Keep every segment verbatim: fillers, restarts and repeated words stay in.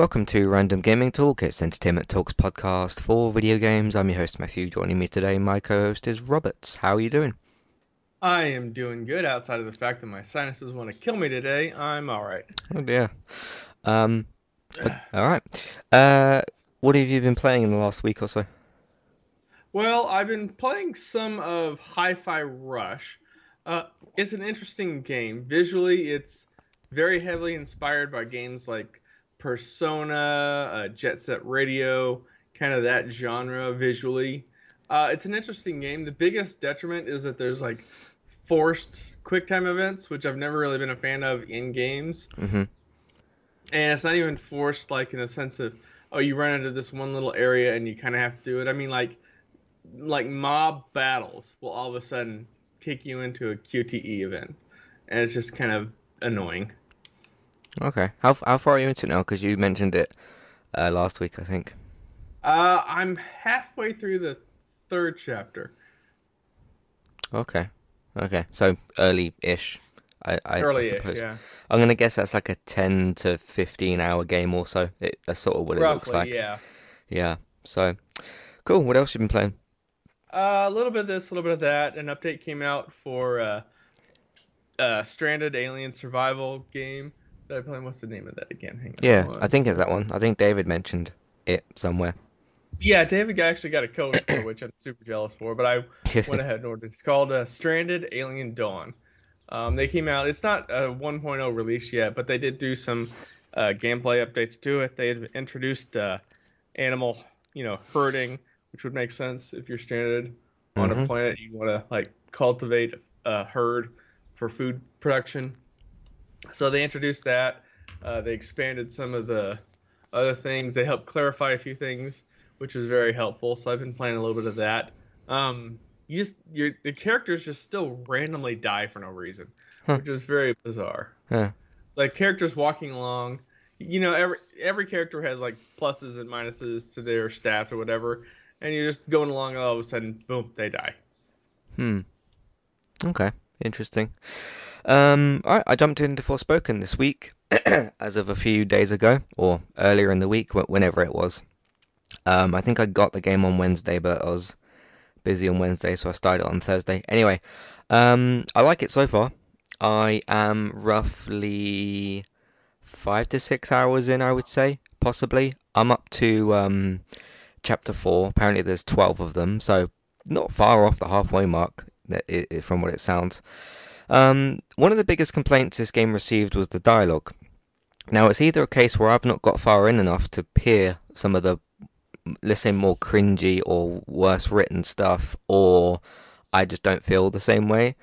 Welcome to Random Gaming Talk, it's Entertainment Talk's podcast for video games. I'm your host Matthew. Joining me today, my co-host is Roberts. How are you doing? I am doing good, outside of the fact that my sinuses want to kill me today. I'm alright. Oh dear. Um, alright. Uh, what have you been playing in the last week or so? Well, I've been playing some of Hi-Fi Rush. Uh, it's an interesting game. Visually, it's very heavily inspired by games like Persona, uh, Jet Set Radio, kind of that genre visually. Uh, it's an interesting game. The biggest detriment is that there's like forced quick time events, which I've never really been a fan of in games. Mm-hmm. And it's not even forced like in a sense of, oh, you run into this one little area and you kind of have to do it. I mean, like, like mob battles will all of a sudden kick you into a Q T E event. And it's just kind of annoying. Okay, how how far are you into it now? Because you mentioned it uh, last week, I think. Uh, I'm halfway through the third chapter. Okay, okay, so early-ish, I, I, early-ish, I suppose. Yeah. I'm gonna guess that's like a ten to fifteen hour game or so. It, that's sort of what Roughly, it looks like. Yeah. Yeah. So, cool. What else have you been playing? Uh, a little bit of this, a little bit of that. An update came out for uh, uh, Stranded Alien Survival game. I'm playing. What's the name of that again? Hang on. Yeah, I think it's that one. I think David mentioned it somewhere. Yeah, David actually got a code for, which I'm super jealous for, but I went ahead and ordered. It's called uh, Stranded Alien Dawn. Um, they came out. It's not a one point oh release yet, but they did do some uh, gameplay updates to it. They introduced uh, animal, you know, herding, which would make sense if you're stranded mm-hmm. on a planet. You want to like cultivate a herd for food production. So they introduced that. Uh, they expanded some of the other things. They helped clarify a few things, which was very helpful. So I've been playing a little bit of that. Um, you just your the characters just still randomly die for no reason, huh. which is very bizarre. Huh. It's like characters walking along. You know, every every character has like pluses and minuses to their stats or whatever, and you're just going along, and all of a sudden, boom, they die. Hmm. Okay. Interesting. Um, I, I jumped into Forspoken this week, as of a few days ago, or earlier in the week, whenever it was. Um, I think I got the game on Wednesday, but I was busy on Wednesday, so I started on Thursday. Anyway, um, I like it so far. I am roughly five to six hours in, I would say, possibly. I'm up to um, chapter four. Apparently there's twelve of them, so not far off the halfway mark, from what it sounds. Um, one of the biggest complaints this game received was the dialogue. Now, it's either a case where I've not got far in enough to peer some of the, let's say, more cringy or worse written stuff, or I just don't feel the same way.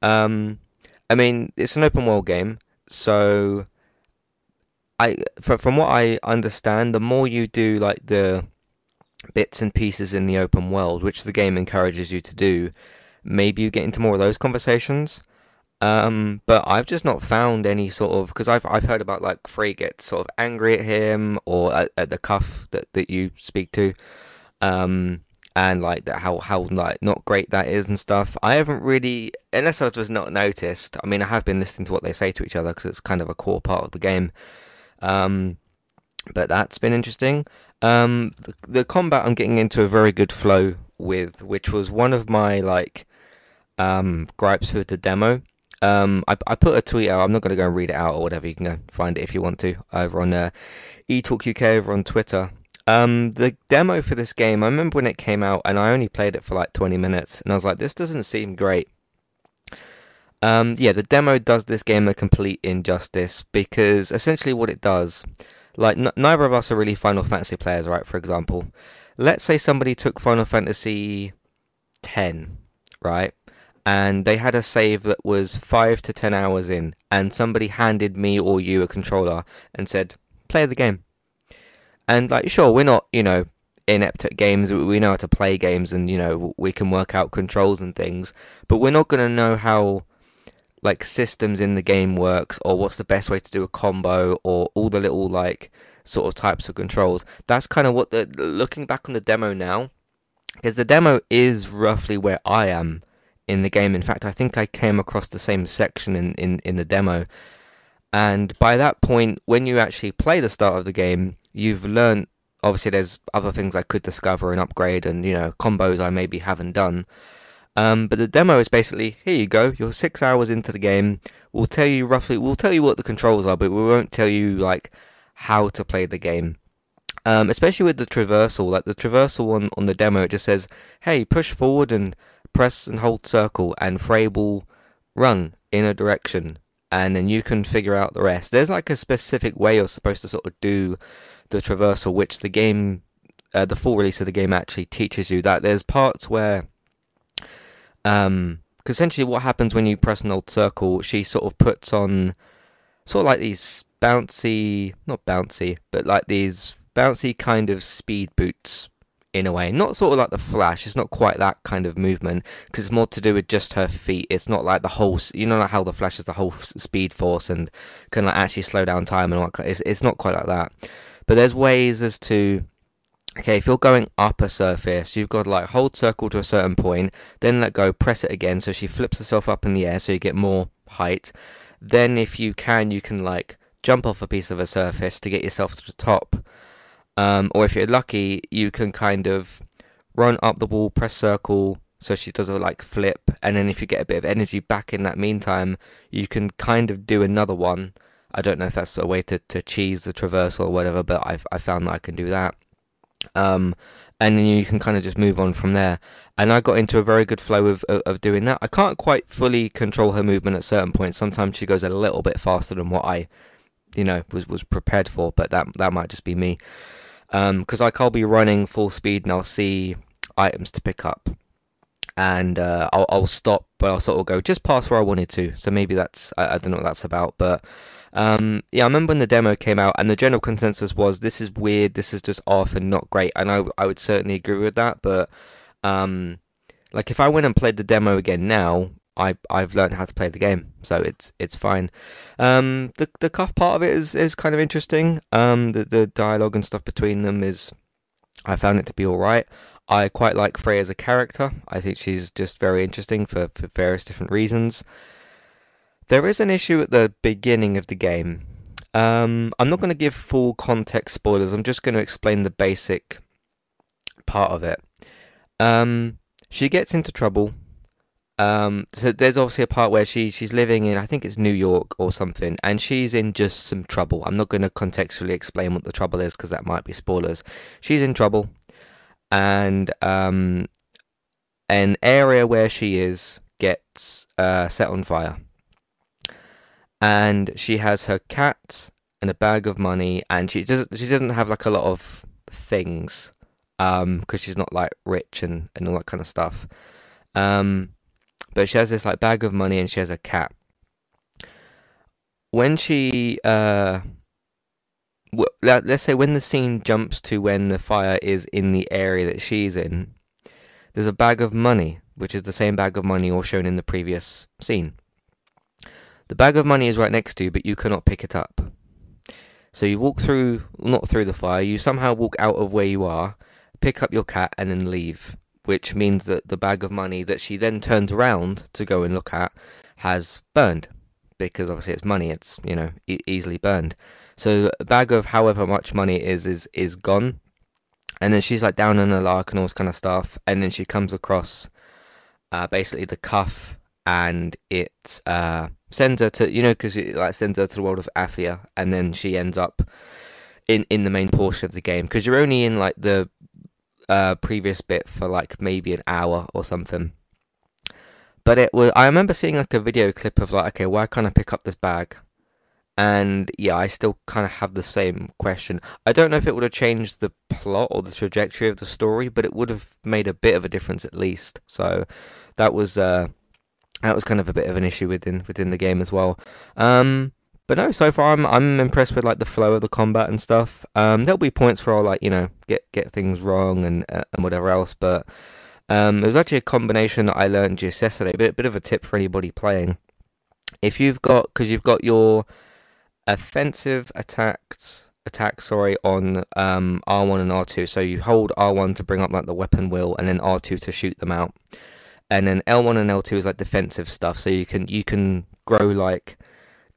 Um, I mean, it's an open world game, so I, from what I understand, the more you do like the bits and pieces in the open world, which the game encourages you to do, maybe you get into more of those conversations. Um, but I've just not found any sort of, because I've I've heard about like Frey gets sort of angry at him or at, at the cuff that, that you speak to, um, and like that how how like not great that is and stuff. I haven't really, unless I was not noticed. I mean, I have been listening to what they say to each other because it's kind of a core part of the game. Um, but that's been interesting. Um, the, the combat I'm getting into a very good flow with, which was one of my like um, gripes with the demo. Um, I, I put a tweet out. I'm not going to go and read it out or whatever. You can go find it if you want to over on uh, eTalk U K over on Twitter. Um, the demo for this game, I remember when it came out and I only played it for like twenty minutes and I was like, this doesn't seem great. Um, yeah, the demo does this game a complete injustice because essentially what it does, like n- neither of us are really Final Fantasy players, right? For example, let's say somebody took Final Fantasy ten, right? And they had a save that was five to ten hours in, and somebody handed me or you a controller and said, play the game. And, like, sure, we're not, you know, inept at games, we know how to play games, and, you know, we can work out controls and things, but we're not going to know how, like, systems in the game works, or what's the best way to do a combo, or all the little, like, sort of types of controls. That's kind of what the, looking back on the demo now, because the demo is roughly where I am in the game. In fact, I think I came across the same section in, in, in the demo, And by that point, when you actually play the start of the game, you've learned, obviously there's other things I could discover and upgrade and, you know, combos I maybe haven't done. Um, but the demo is basically, here you go, you're six hours into the game, we'll tell you roughly, we'll tell you what the controls are, but we won't tell you, like, how to play the game. Um, especially with the traversal, like the traversal on, on the demo, it just says, hey, push forward and press and hold circle, and Frey will run in a direction, and then you can figure out the rest. There's like a specific way you're supposed to sort of do the traversal, which the game, uh, the full release of the game actually teaches you that. There's parts where, um, because essentially what happens when you press and hold circle, she sort of puts on, sort of like these bouncy, not bouncy, but like these bouncy kind of speed boots in a way, not sort of like the Flash, it's not quite that kind of movement, because it's more to do with just her feet. It's not like the whole, you know, like how the Flash is the whole speed force and can like actually slow down time and all that. It's, it's not quite like that, but there's ways as to, okay, if you're going up a surface, you've got to like hold circle to a certain point, then let go, press it again, so she flips herself up in the air so you get more height. Then if you can, you can like jump off a piece of a surface to get yourself to the top. Um, or if you're lucky, you can kind of run up the wall, press circle, so she does a like flip, and then if you get a bit of energy back in that meantime, you can kind of do another one. I don't know if that's a way to, to cheese the traversal or whatever, but I've I found that I can do that. Um, and then you can kind of just move on from there. And I got into a very good flow of, of, of doing that. I can't quite fully control her movement at certain points. Sometimes she goes a little bit faster than what I, you know, was, was prepared for, but that that might just be me. Because um, like I'll be running full speed and I'll see items to pick up, and uh, I'll, I'll stop, but I'll sort of go just past where I wanted to. So maybe that's, I, I don't know what that's about, but um, yeah, I remember when the demo came out and the general consensus was, this is weird, this is just off and not great, and I, I would certainly agree with that. But um, like if I went and played the demo again now, I, I've learned how to play the game, so it's it's fine. Um, the the cuff part of it is, is kind of interesting. Um, the, the dialogue and stuff between them is, I found it to be alright. I quite like Frey as a character. I think she's just very interesting for, for various different reasons. There is an issue at the beginning of the game. Um, I'm not going to give full context spoilers, I'm just going to explain the basic part of it. Um, she gets into trouble. Um, so there's obviously a part where she she's living in, I think it's New York or something, and she's in just some trouble. I'm not going to contextually explain what the trouble is because that might be spoilers. She's in trouble, and um, an area where she is gets uh, set on fire, and she has her cat and a bag of money, and she doesn't she doesn't have like a lot of things, um, because she's not like rich and and all that kind of stuff, um. But she has this like bag of money and she has a cat. When she, uh, w- let's say when the scene jumps to when the fire is in the area that she's in, there's a bag of money, which is the same bag of money all shown in the previous scene. The bag of money is right next to you, but you cannot pick it up. So you walk through, not through the fire, you somehow walk out of where you are, pick up your cat and then leave. Which means that the bag of money that she then turns around to go and look at has burned. Because obviously it's money, it's, you know, e- easily burned. So a bag of however much money it is, is, is gone. And then she's like down in her lark and all this kind of stuff. And then she comes across uh, basically the cuff, and it uh, sends her to, you know, because it like sends her to the world of Athia. And then she ends up in, in the main portion of the game. Because you're only in like the Uh, previous bit for like maybe an hour or something, but it was, I remember seeing like a video clip of like, okay, why can't I pick up this bag? And yeah, I still kind of have the same question. I don't know if it would have changed the plot or the trajectory of the story, but it would have made a bit of a difference at least. So that was uh, that was kind of a bit of an issue within within the game as well. Um, But no, so far I'm I'm impressed with like the flow of the combat and stuff. Um, there'll be points where I'll like, you know, get get things wrong and uh, and whatever else. But um, there's actually a combination that I learned just yesterday. A bit, bit of a tip for anybody playing. If you've got, because you've got your offensive attacks attack sorry on um, R one and R two. So you hold R one to bring up like the weapon wheel, and then R two to shoot them out. And then L one and L two is like defensive stuff. So you can you can grow like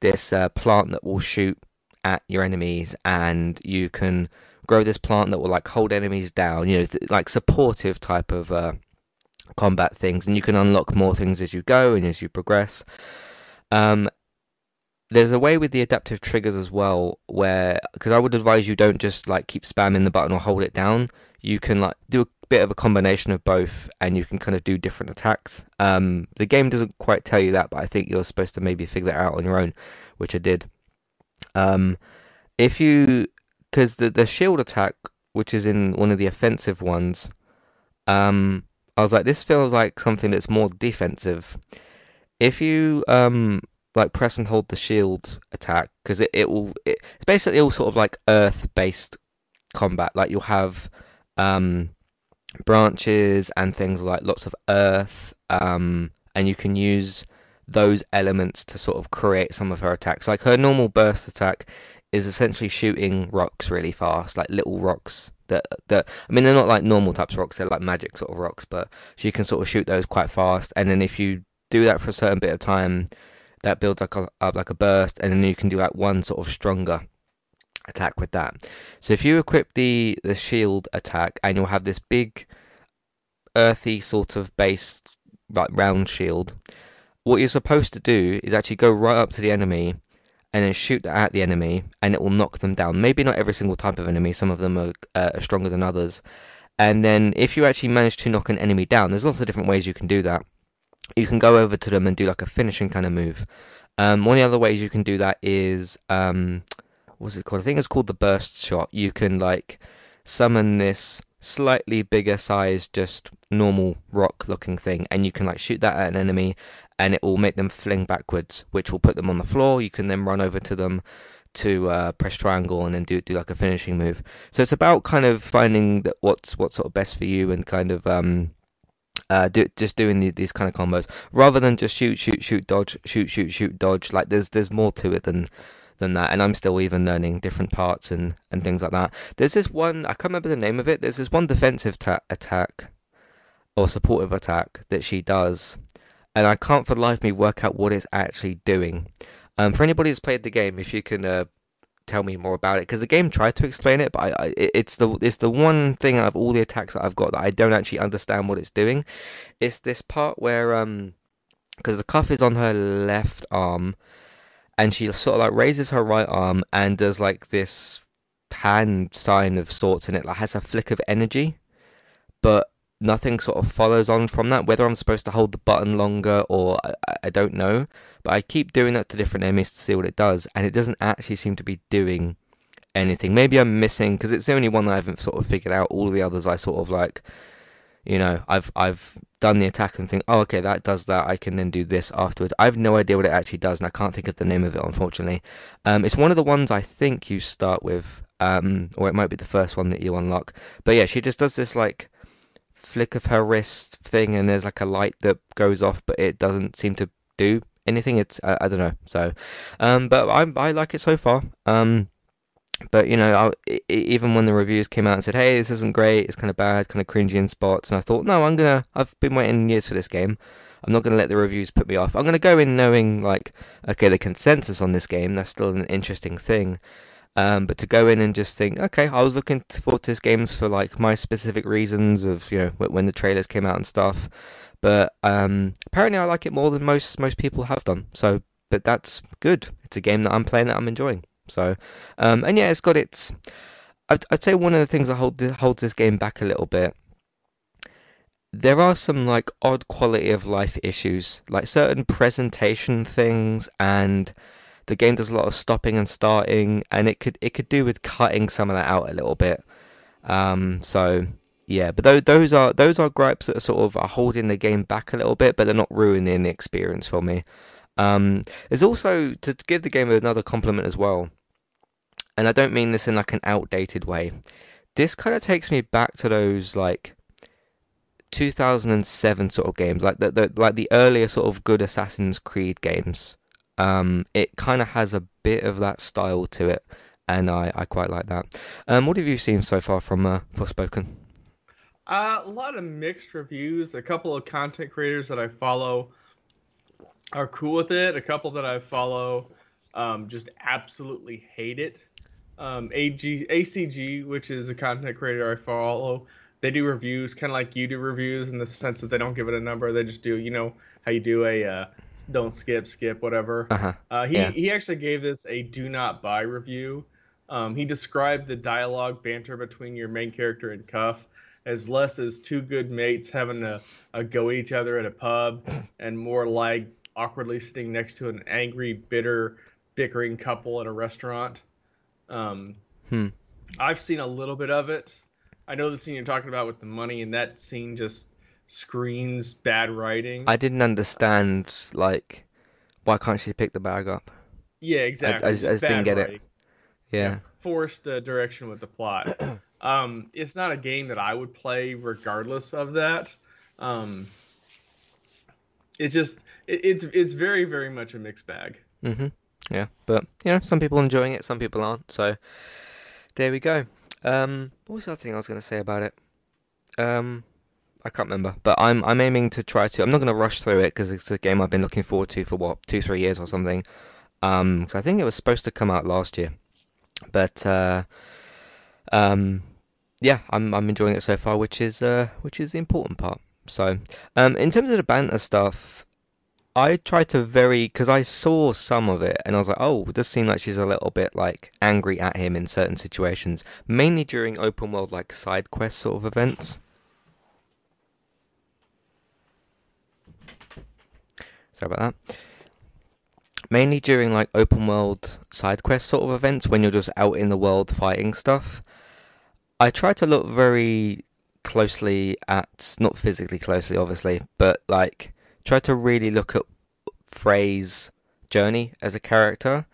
this uh, plant that will shoot at your enemies, and you can grow this plant that will like hold enemies down, you know, like supportive type of uh, combat things, and you can unlock more things as you go and as you progress. Um, there's a way with the adaptive triggers as well, where, because I would advise you don't just like keep spamming the button or hold it down. You can like do a bit of a combination of both, and you can kind of do different attacks. Um, the game doesn't quite tell you that, but I think you're supposed to maybe figure that out on your own, which I did. Um, if you, because the, the shield attack, which is in one of the offensive ones, um, I was like, this feels like something that's more defensive. If you um, like press and hold the shield attack, because it, it will, it, it's basically all sort of like earth-based combat. Like you'll have um, branches and things like lots of earth, um, and you can use those elements to sort of create some of her attacks. Like her normal burst attack is essentially shooting rocks really fast, like little rocks that, that I mean, they're not like normal types of rocks, they're like magic sort of rocks, but she can sort of shoot those quite fast. And then if you do that for a certain bit of time, that builds up, up like a burst, and then you can do like one sort of stronger attack with that. So if you equip the, the shield attack, and you'll have this big earthy sort of based like round shield, what you're supposed to do is actually go right up to the enemy and then shoot that at the enemy, and it will knock them down. Maybe not every single type of enemy, some of them are, uh, are stronger than others. And then if you actually manage to knock an enemy down, there's lots of different ways you can do that. You can go over to them and do like a finishing kind of move. Um, one of the other ways you can do that is, um, what's it called? I think it's called the burst shot. You can like summon this slightly bigger size, just normal rock looking thing, and you can like shoot that at an enemy, and it will make them fling backwards, which will put them on the floor. You can then run over to them to uh, press triangle and then do do like a finishing move. So it's about kind of finding that what's what's sort of best for you, and kind of um, uh, do, just doing the, these kind of combos rather than just shoot, shoot, shoot, dodge, shoot, shoot, shoot, dodge. Like there's there's more to it than than that, and I'm still even learning different parts and, and things like that. There's this one, I can't remember the name of it, there's this one defensive ta- attack, or supportive attack, that she does, and I can't for the life of me work out what it's actually doing. Um, for anybody who's played the game, if you can uh, tell me more about it, because the game tried to explain it, but I, I, it's the it's the one thing out of all the attacks that I've got that I don't actually understand what it's doing. It's this part where, um, because the cuff is on her left arm, and she sort of like raises her right arm and does like this hand sign of sorts, and it like has a flick of energy, but nothing sort of follows on from that. Whether I'm supposed to hold the button longer or I, I don't know, but I keep doing that to different enemies to see what it does, and it doesn't actually seem to be doing anything. Maybe I'm missing, because it's the only one that I haven't sort of figured out. All the others I sort of like, you know, I've I've done the attack and think, oh, okay, that does that. I can then do this afterwards. I have no idea what it actually does, and I can't think of the name of it, unfortunately. Um, it's one of the ones I think you start with, um, or it might be the first one that you unlock. But yeah, she just does this like flick of her wrist thing, and there's like a light that goes off, but it doesn't seem to do anything. It's uh, I don't know. So, um, but I I like it so far. Um. But, you know, I, even when the reviews came out and said, hey, this isn't great, it's kind of bad, kind of cringy in spots, and I thought, no, I'm going to, I've been waiting years for this game, I'm not going to let the reviews put me off. I'm going to go in knowing, like, okay, the consensus on this game, that's still an interesting thing, um, but to go in and just think, okay, I was looking forward to this game for, like, my specific reasons of, you know, when the trailers came out and stuff, but um, apparently I like it more than most, most people have done, so, but that's good. It's a game that I'm playing that I'm enjoying. So, um, and yeah, it's got its, I'd, I'd say one of the things that hold, holds this game back a little bit, there are some, like, odd quality of life issues, like certain presentation things, and the game does a lot of stopping and starting, and it could, it could do with cutting some of that out a little bit, um, so, yeah, but those, those are, those are gripes that are sort of are holding the game back a little bit, but they're not ruining the experience for me. Um, there's also, to give the game another compliment as well, and I don't mean this in like an outdated way, this kind of takes me back to those like two thousand seven sort of games, like the, the like the earlier sort of good Assassin's Creed games. Um, it kind of has a bit of that style to it, and I, I quite like that. Um, what have you seen so far from uh, Forspoken? Uh, a lot of mixed reviews. A couple of content creators that I follow are cool with it. A couple that I follow um, just absolutely hate it. Um, A G, A C G, which is a content creator I follow, they do reviews kind of like you do reviews in the sense that they don't give it a number. They just do, you know, how you do a uh, don't skip, skip, whatever. Uh-huh. Uh, he, yeah. he actually gave this a do not buy review. Um, he described the dialogue banter between your main character and Cuff as less as two good mates having to uh, go at each other at a pub and more like awkwardly sitting next to an angry, bitter, bickering couple at a restaurant. Um, hmm. I've seen a little bit of it. I know the scene you're talking about with the money, and that scene just screams bad writing. I didn't understand, like, why can't she pick the bag up? Yeah, exactly. I, I, I just didn't get writing. it. Yeah. yeah. Forced uh, direction with the plot. um, it's not a game that I would play regardless of that. Um, it's just, it, it's it's very, very much a mixed bag. Mm-hmm. Yeah, but, you know, some people enjoying it, some people aren't, so there we go. Um, what was the other thing I was going to say about it? Um, I can't remember, but I'm I'm aiming to try to... I'm not going to rush through it, because it's a game I've been looking forward to for, what, two, three years or something. Um, cause I think it was supposed to come out last year. But, uh, um, yeah, I'm I'm enjoying it so far, which is uh, which is the important part. So, um, in terms of the banter stuff... I tried to very, because I saw some of it, and I was like, oh, it does seem like she's a little bit, like, angry at him in certain situations, mainly during open world, like, side quest sort of events. Sorry about that. Mainly during, like, open world side quest sort of events, when you're just out in the world fighting stuff. I tried to look very closely at, not physically closely, obviously, but, like... Try to really look at Frey's journey as a character,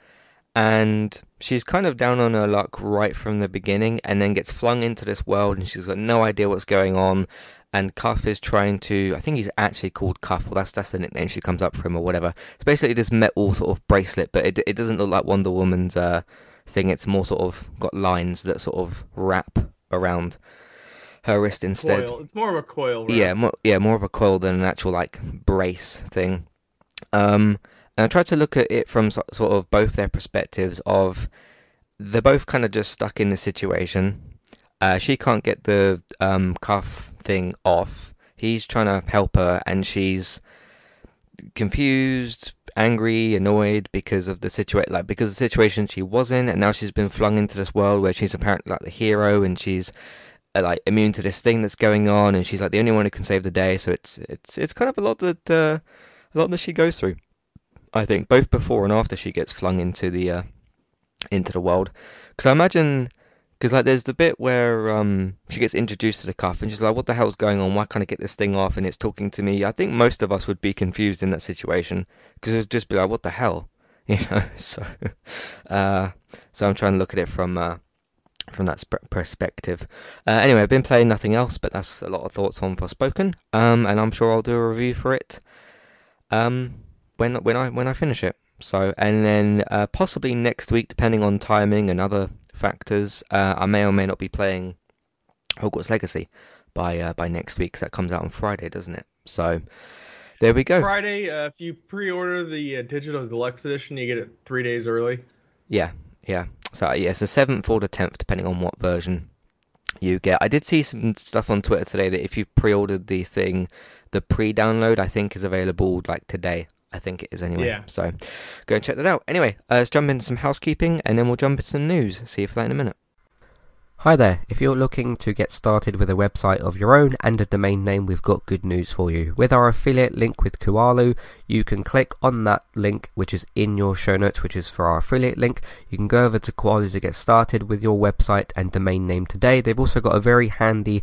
and she's kind of down on her luck right from the beginning, and then gets flung into this world, and she's got no idea what's going on. And Cuff is trying to—I think he's actually called Cuff. Well, that's that's the nickname she comes up for him, or whatever. It's basically this metal sort of bracelet, but it it doesn't look like Wonder Woman's uh, thing. It's more sort of got lines that sort of wrap around her wrist instead. Coil. It's more of a coil, right? Yeah, more, yeah, more of a coil than an actual, like, brace thing. Um, and I tried to look at it from so, sort of both their perspectives of... They're both kind of just stuck in the situation. Uh, she can't get the um, cuff thing off. He's trying to help her, and she's confused, angry, annoyed because of the situation, like because of the situation she was in, and now she's been flung into this world where she's apparently, like, the hero, and she's... like immune to this thing that's going on, and she's like the only one who can save the day. So it's it's it's kind of a lot that uh, a lot that she goes through, I think, both before and after she gets flung into the uh, into the world. Because I imagine, because like there's the bit where um, she gets introduced to the cuff, and she's like, "What the hell's going on? Why can't I get this thing off?" And it's talking to me. I think most of us would be confused in that situation, because it'd just be like, "What the hell?" You know. So uh, so I'm trying to look at it from. Uh, from that sp- perspective. Uh, anyway, I've been playing nothing else, but that's a lot of thoughts on Forspoken, um, and I'm sure I'll do a review for it um, when when I when I finish it. So, and then uh, possibly next week, depending on timing and other factors, uh, I may or may not be playing Hogwarts Legacy by uh, by next week, because that comes out on Friday, doesn't it? So, there we go. Friday, uh, if you pre-order the uh, digital deluxe edition, you get it three days early. Yeah, yeah. So, yeah, it's the seventh or the tenth, depending on what version you get. I did see some stuff on Twitter today that if you pre-ordered the thing, the pre-download, I think, is available, like, today. I think it is anyway. Yeah. So, go and check that out. Anyway, uh, let's jump into some housekeeping, and then we'll jump into some news. See you for that in a minute. Hi there. If you're looking to get started with a website of your own and a domain name, we've got good news for you. With our affiliate link with Kualu, you can click on that link, which is in your show notes, which is for our affiliate link. You can go over to Kualu to get started with your website and domain name today. They've also got a very handy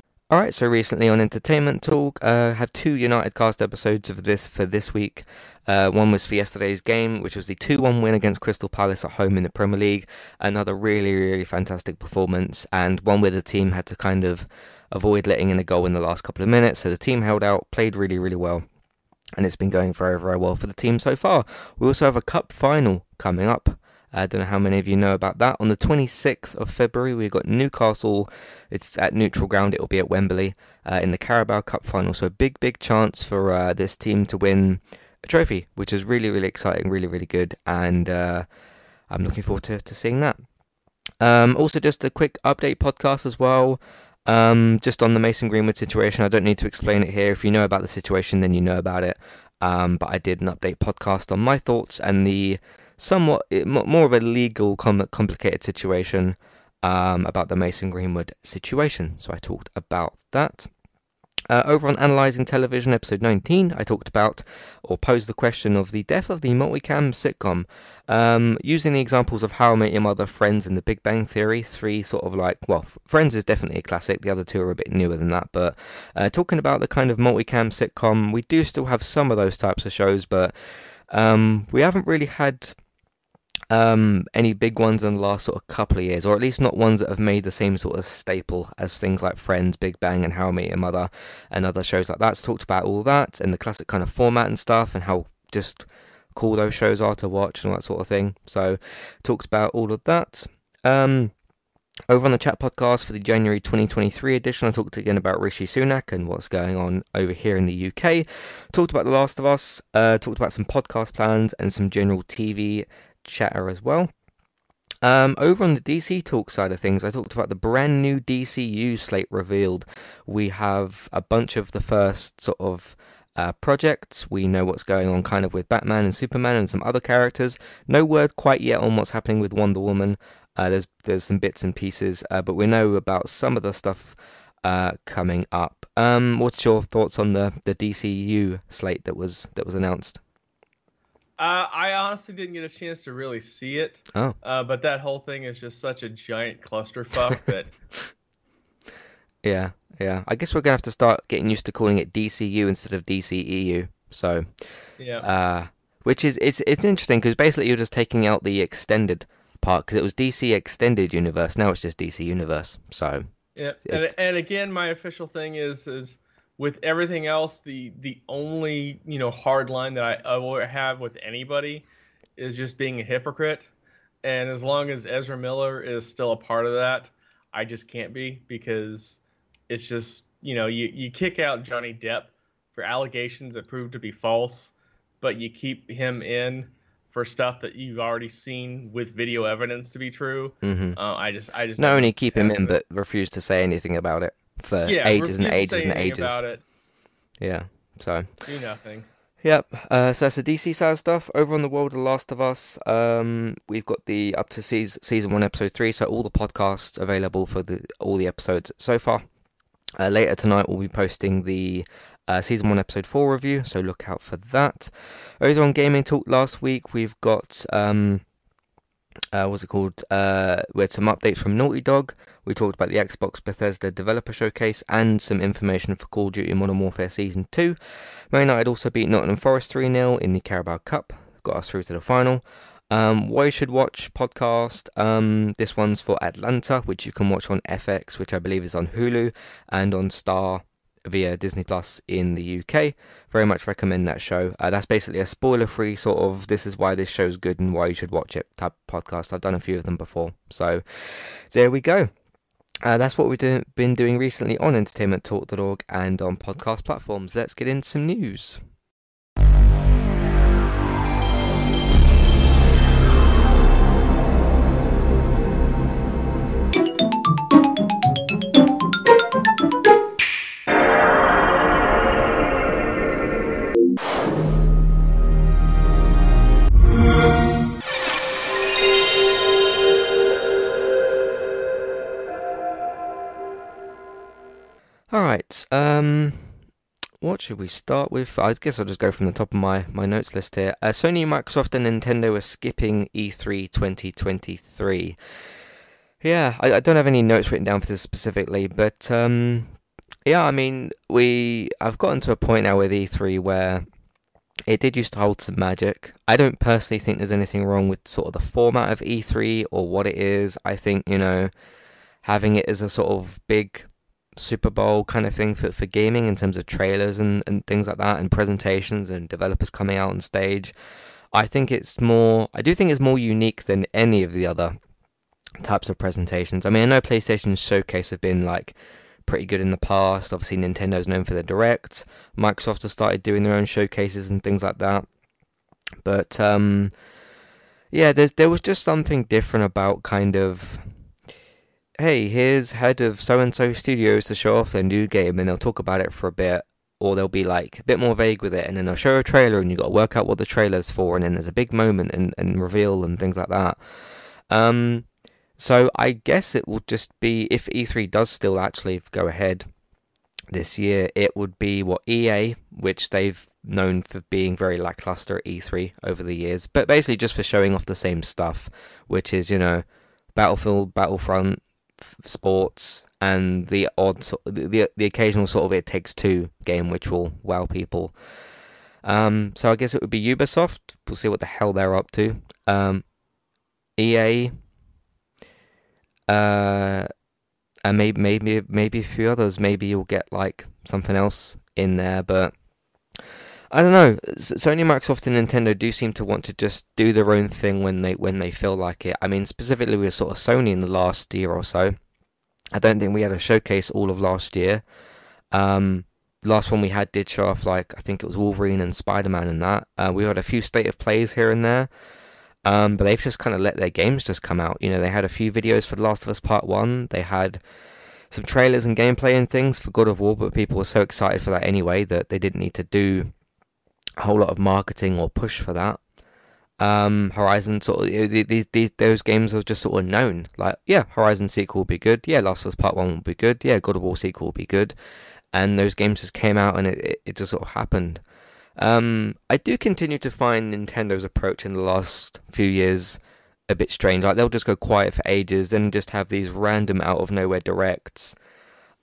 Alright, so recently on Entertainment Talk, I uh, have two United Cast episodes of this for this week. Uh, one was for yesterday's game, which was the two one win against Crystal Palace at home in the Premier League. Another really, really fantastic performance, and one where the team had to kind of avoid letting in a goal in the last couple of minutes. So the team held out, played really, really well, and it's been going very, very well for the team so far. We also have a cup final coming up. I don't know how many of you know about that. On the twenty-sixth of February, we've got Newcastle. It's at neutral ground. It will be at Wembley uh, in the Carabao Cup final. So a big, big chance for uh, this team to win a trophy, which is really, really exciting, really, really good. And uh, I'm looking forward to, to seeing that. Um, also, just a quick update podcast as well. Um, just on the Mason Greenwood situation. I don't need to explain it here. If you know about the situation, then you know about it. Um, but I did an update podcast on my thoughts and the somewhat more of a legal, complicated situation um, about the Mason Greenwood situation. So I talked about that. Uh, over on Analysing Television, episode nineteen, I talked about, or posed the question of the death of the multicam sitcom, um, using the examples of How I Met Your Mother, Friends, and The Big Bang Theory, three sort of like, well, Friends is definitely a classic, the other two are a bit newer than that, but uh, talking about the kind of multicam sitcom, we do still have some of those types of shows, but um, we haven't really had Um, any big ones in the last sort of couple of years, or at least not ones that have made the same sort of staple as things like Friends, Big Bang, and How I Met Your Mother, and other shows like that. So talked about all that and the classic kind of format and stuff, and how just cool those shows are to watch and all that sort of thing. So talked about all of that. Um, over on the chat podcast for the January twenty twenty-three edition, I talked again about Rishi Sunak and what's going on over here in the U K. Talked about The Last of Us. Uh, talked about some podcast plans and some general T V chatter as well. Um, over on the D C talk side of things, I talked about the brand new D C U slate revealed. We have a bunch of the first sort of uh, projects. We know what's going on kind of with Batman and Superman and some other characters. No word quite yet on what's happening with Wonder Woman. Uh, there's there's some bits and pieces, uh, but we know about some of the stuff uh, coming up. Um, what's your thoughts on the the D C U slate that was that was announced? Uh, I honestly didn't get a chance to really see it, oh. uh, but that whole thing is just such a giant clusterfuck that... Yeah, yeah. I guess we're going to have to start getting used to calling it D C U instead of D C E U, so... Yeah. Uh, which is, it's it's interesting, because basically you're just taking out the extended part, because it was D C Extended Universe, now it's just D C Universe, so... Yeah, and, and again, my official thing is... is... with everything else, the the only you know hard line that I, I will have with anybody is just being a hypocrite. And as long as Ezra Miller is still a part of that, I just can't be, because it's just, you know, you, you kick out Johnny Depp for allegations that prove to be false, but you keep him in for stuff that you've already seen with video evidence to be true. Mm-hmm. Uh, I just I just not only keep him in, but refuse to say anything about it. For yeah, ages and ages and ages. About it. Yeah, so. Do nothing. Yep, uh, so that's the D C side stuff. Over on the world of The Last of Us, um, we've got the up to season, season one, episode three, so all the podcasts available for the all the episodes so far. Uh, later tonight, we'll be posting the uh, season one, episode four review, so look out for that. Over on Gaming Talk last week, we've got... Um, Uh, what's it called? Uh, we had some updates from Naughty Dog. We talked about the Xbox Bethesda Developer Showcase and some information for Call of Duty Modern Warfare Season two. Man United also beat Nottingham Forest three nil in the Carabao Cup. Got us through to the final. Um, Why You Should Watch podcast. Um, this one's for Atlanta, which you can watch on F X, which I believe is on Hulu, and on Star via Disney Plus in the U K. Very much recommend that show. Uh, that's basically a spoiler-free sort of this is why this show's good and why you should watch it type podcast. I've done a few of them before. So there we go. Uh, that's what we've do- been doing recently on entertainment talk dot org and on podcast platforms. Let's get into some news. Alright, um, what should we start with? I guess I'll just go from the top of my, my notes list here. Uh, Sony, Microsoft and Nintendo are skipping E three twenty twenty-three. Yeah, I, I don't have any notes written down for this specifically, but um, yeah, I mean, we I've gotten to a point now with E three where it did used to hold some magic. I don't personally think there's anything wrong with sort of the format of E three or what it is. I think, you know, having it as a sort of big Super Bowl kind of thing for, for gaming in terms of trailers and, and things like that and presentations and developers coming out on stage. I think it's more, I do think it's more unique than any of the other types of presentations. I mean, I know PlayStation Showcase have been like pretty good in the past. Obviously Nintendo's known for their Direct. Microsoft have started doing their own showcases and things like that. But um, yeah, there's, there was just something different about kind of, hey, here's head of so-and-so studios to show off their new game, and they'll talk about it for a bit, or they'll be like a bit more vague with it, and then they'll show a trailer, and you've got to work out what the trailer's for, and then there's a big moment and, and reveal and things like that. Um, so I guess it will just be, if E three does still actually go ahead this year, it would be what E A, which they've known for being very lackluster at E three over the years, but basically just for showing off the same stuff, which is, you know, Battlefield, Battlefront, sports and the odd the the occasional sort of It Takes Two game which will wow people. Um so I guess it would be Ubisoft. We'll see what the hell they're up to. um E A, uh and maybe maybe maybe a few others. Maybe you'll get like something else in there, but I don't know. Sony, Microsoft, and Nintendo do seem to want to just do their own thing when they when they feel like it. I mean, specifically with sort of Sony in the last year or so. I don't think we had a showcase all of last year. Um, last one we had did show off, like, I think it was Wolverine and Spider-Man and that. Uh, we had a few state of plays here and there. Um, but they've just kind of let their games just come out. You know, they had a few videos for The Last of Us Part one. They had some trailers and gameplay and things for God of War, but people were so excited for that anyway that they didn't need to do a whole lot of marketing or push for that. um, Horizon sort of these these those games are just sort of known. Like, yeah, Horizon sequel will be good. Yeah, Last of Us Part One will be good. Yeah, God of War sequel will be good. And those games just came out and it it just sort of happened. Um, I do continue to find Nintendo's approach in the last few years a bit strange. Like, they'll just go quiet for ages, then just have these random out of nowhere directs,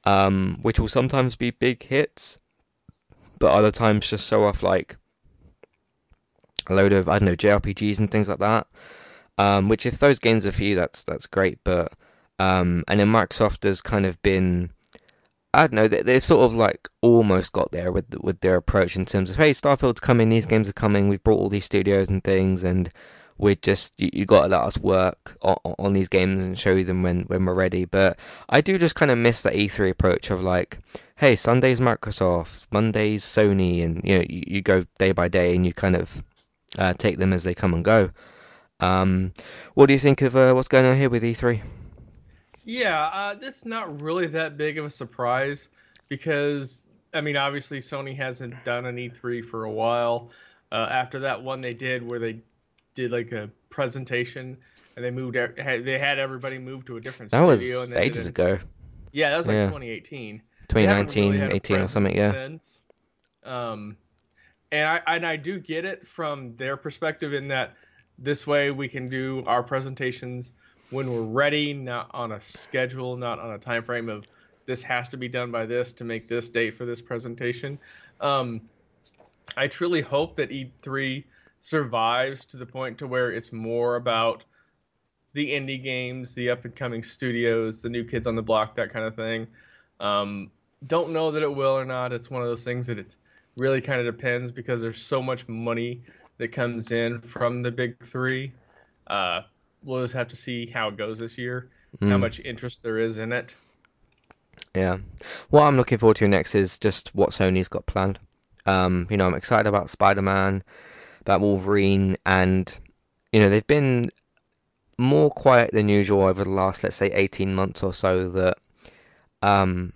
um, which will sometimes be big hits, but other times just show off like a load of, I don't know, J R P Gs and things like that. Um, which if those games are for you, that's that's great. But um, and then Microsoft has kind of been, I don't know, they they sort of like almost got there with with their approach in terms of, hey, Starfield's coming, these games are coming, we've brought all these studios and things, and we're just you, you got to let us work on, on these games and show them when when we're ready. But I do just kind of miss that E three approach of like, hey, Sunday's Microsoft, Monday's Sony, and you know you, you go day by day and you kind of uh, take them as they come and go. Um, what do you think of uh, what's going on here with E three? Yeah, uh, that's not really that big of a surprise because I mean obviously Sony hasn't done an E three for a while. Uh, after that one they did where they did like a presentation and they moved they had everybody move to a different that studio. That was ages an, ago. Yeah, that was like yeah. twenty eighteen. twenty nineteen, really eighteen or something, yeah. Since. Um, and I and I do get it from their perspective in that this way we can do our presentations when we're ready, not on a schedule, not on a time frame of this has to be done by this to make this date for this presentation. Um, I truly hope that E three survives to the point to where it's more about the indie games, the up and coming studios, the new kids on the block, that kind of thing. Um, don't know that it will or not. It's one of those things that it really kind of depends, because there's so much money that comes in from the big three. Uh, we'll just have to see how it goes this year, mm. how much interest there is in it. Yeah. What I'm looking forward to next is just what Sony's got planned. Um, you know, I'm excited about Spider-Man, about Wolverine, and, you know, they've been more quiet than usual over the last, let's say, eighteen months or so. That um,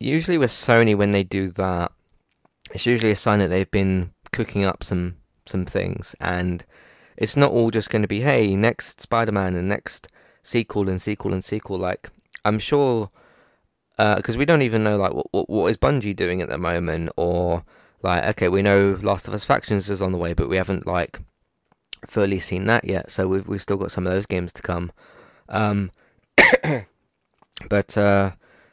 usually with Sony, when they do that, it's usually a sign that they've been cooking up some some things, and it's not all just going to be, hey, next Spider-Man and next sequel and sequel and sequel. Like, I'm sure, because uh, we don't even know, like, what, what what is Bungie doing at the moment, or, like, okay, we know Last of Us Factions is on the way, but we haven't, like, fully seen that yet, so we've, we've still got some of those games to come. Um, but, uh,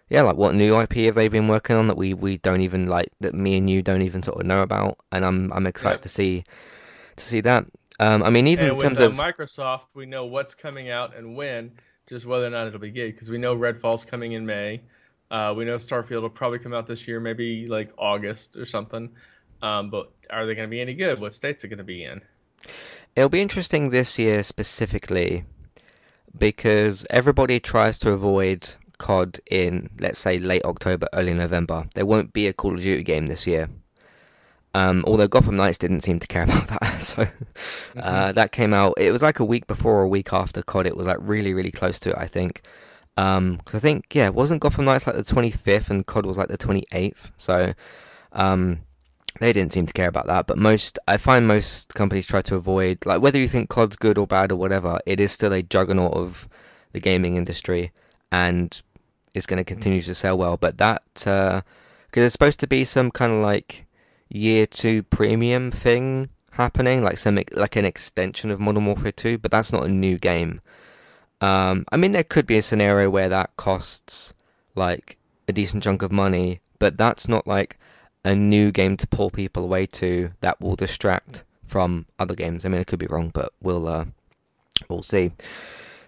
yeah, like, what new I P have they been working on that we, we don't even, like, that me and you don't even sort of know about, and I'm I'm excited yep. to see to see that. Um, I mean, even and in terms uh, of... Microsoft, we know what's coming out and when, just whether or not it'll be good, because we know Redfall's coming in May. Uh, we know Starfield will probably come out this year, maybe like August or something. Um, but are they going to be any good? What states are going to be in? It'll be interesting this year specifically because everybody tries to avoid C O D in, let's say, late October, early November. There won't be a Call of Duty game this year. Um, although Gotham Knights didn't seem to care about that, so mm-hmm. uh, that came out. It was like a week before or a week after C O D. It was like really, really close to it, I think. Um, because I think, yeah, wasn't Gotham Knights like the twenty-fifth and C O D was like the twenty-eighth? So, um, they didn't seem to care about that. But most, I find most companies try to avoid, like, whether you think C O D's good or bad or whatever, it is still a juggernaut of the gaming industry and it's going to continue to sell well. But that, uh, because there's supposed to be some kind of like year two premium thing happening, like some, like an extension of Modern Warfare two, but that's not a new game. Um, I mean, there could be a scenario where that costs, like, a decent chunk of money, but that's not, like, a new game to pull people away to that will distract from other games. I mean, I could be wrong, but we'll uh, we'll see.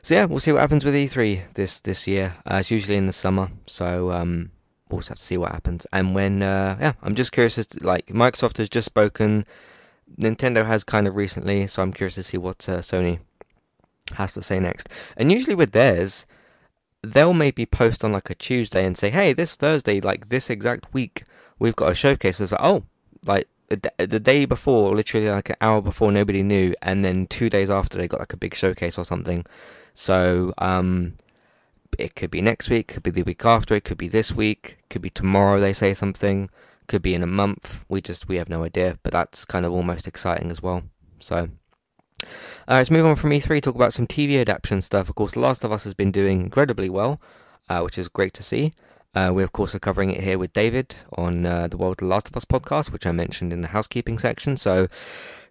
So, yeah, we'll see what happens with E three this, this year. Uh, it's usually in the summer, so um, we'll just have to see what happens. And when, uh, yeah, I'm just curious, as to, like, Microsoft has just spoken, Nintendo has kind of recently, so I'm curious to see what uh, Sony has to say next. And usually with theirs, they'll maybe post on like a Tuesday and say, hey, this Thursday, like this exact week, we've got a showcase. It's like, oh, like the day before, literally like an hour before, nobody knew, and then two days after they got like a big showcase or something. So um it could be next week, could be the week after, it could be this week, could be tomorrow they say something, could be in a month. We just we have no idea, but that's kind of almost exciting as well. So Uh, let's move on from E three, talk about some T V adaptation stuff. Of course, The Last of Us has been doing incredibly well, uh, which is great to see. Uh, we, of course, are covering it here with David on uh, the World of The Last of Us podcast, which I mentioned in the housekeeping section. So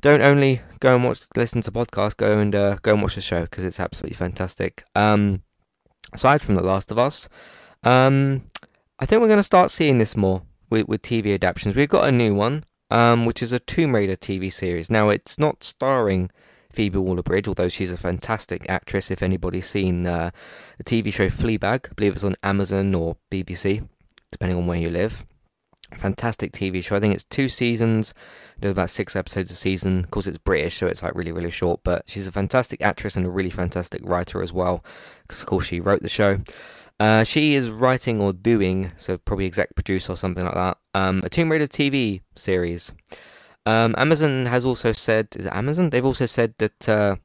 don't only go and watch, listen to podcasts, go and uh, go and watch the show, because it's absolutely fantastic. Um, aside from The Last of Us, um, I think we're going to start seeing this more with, with T V adaptations. We've got a new one, um, which is a Tomb Raider T V series. Now, it's not starring Phoebe Waller-Bridge, although she's a fantastic actress. If anybody's seen uh, the T V show Fleabag, I believe it's on Amazon or B B C, depending on where you live. Fantastic T V show. I think it's two seasons. There's about six episodes a season. Of course, it's British, so it's like really, really short. But she's a fantastic actress and a really fantastic writer as well, because of course she wrote the show. Uh, she is writing or doing, so probably exec producer or something like that, um, a Tomb Raider T V series. Um, Amazon has also said, is it Amazon? They've also said that uh,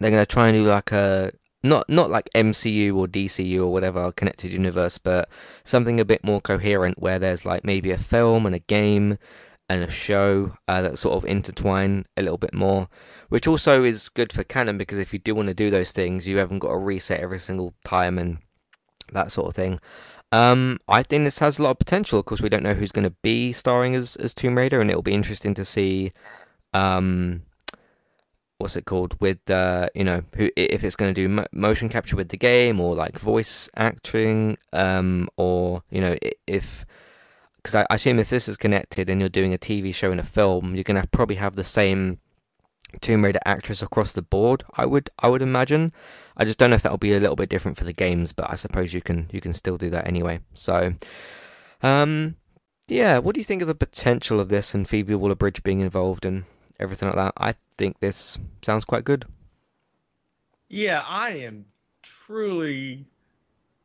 they're going to try and do like a, not not like M C U or D C U or whatever, connected universe, but something a bit more coherent where there's like maybe a film and a game and a show uh, that sort of intertwine a little bit more, which also is good for canon, because if you do want to do those things, you haven't got to reset every single time and that sort of thing. Um, I think this has a lot of potential. Of course, we don't know who's going to be starring as, as Tomb Raider, and it'll be interesting to see, um, what's it called, with, uh, you know, who, if it's going to do mo- motion capture with the game, or, like, voice acting, um, or, you know, if, because I, I assume if this is connected and you're doing a T V show and a film, you're going to probably have the same Tomb Raider actress across the board, I would I would imagine. I just don't know if that'll be a little bit different for the games, but I suppose you can you can still do that anyway. So Um, yeah, what do you think of the potential of this and Phoebe Waller-Bridge being involved and everything like that? I think this sounds quite good. Yeah, I am truly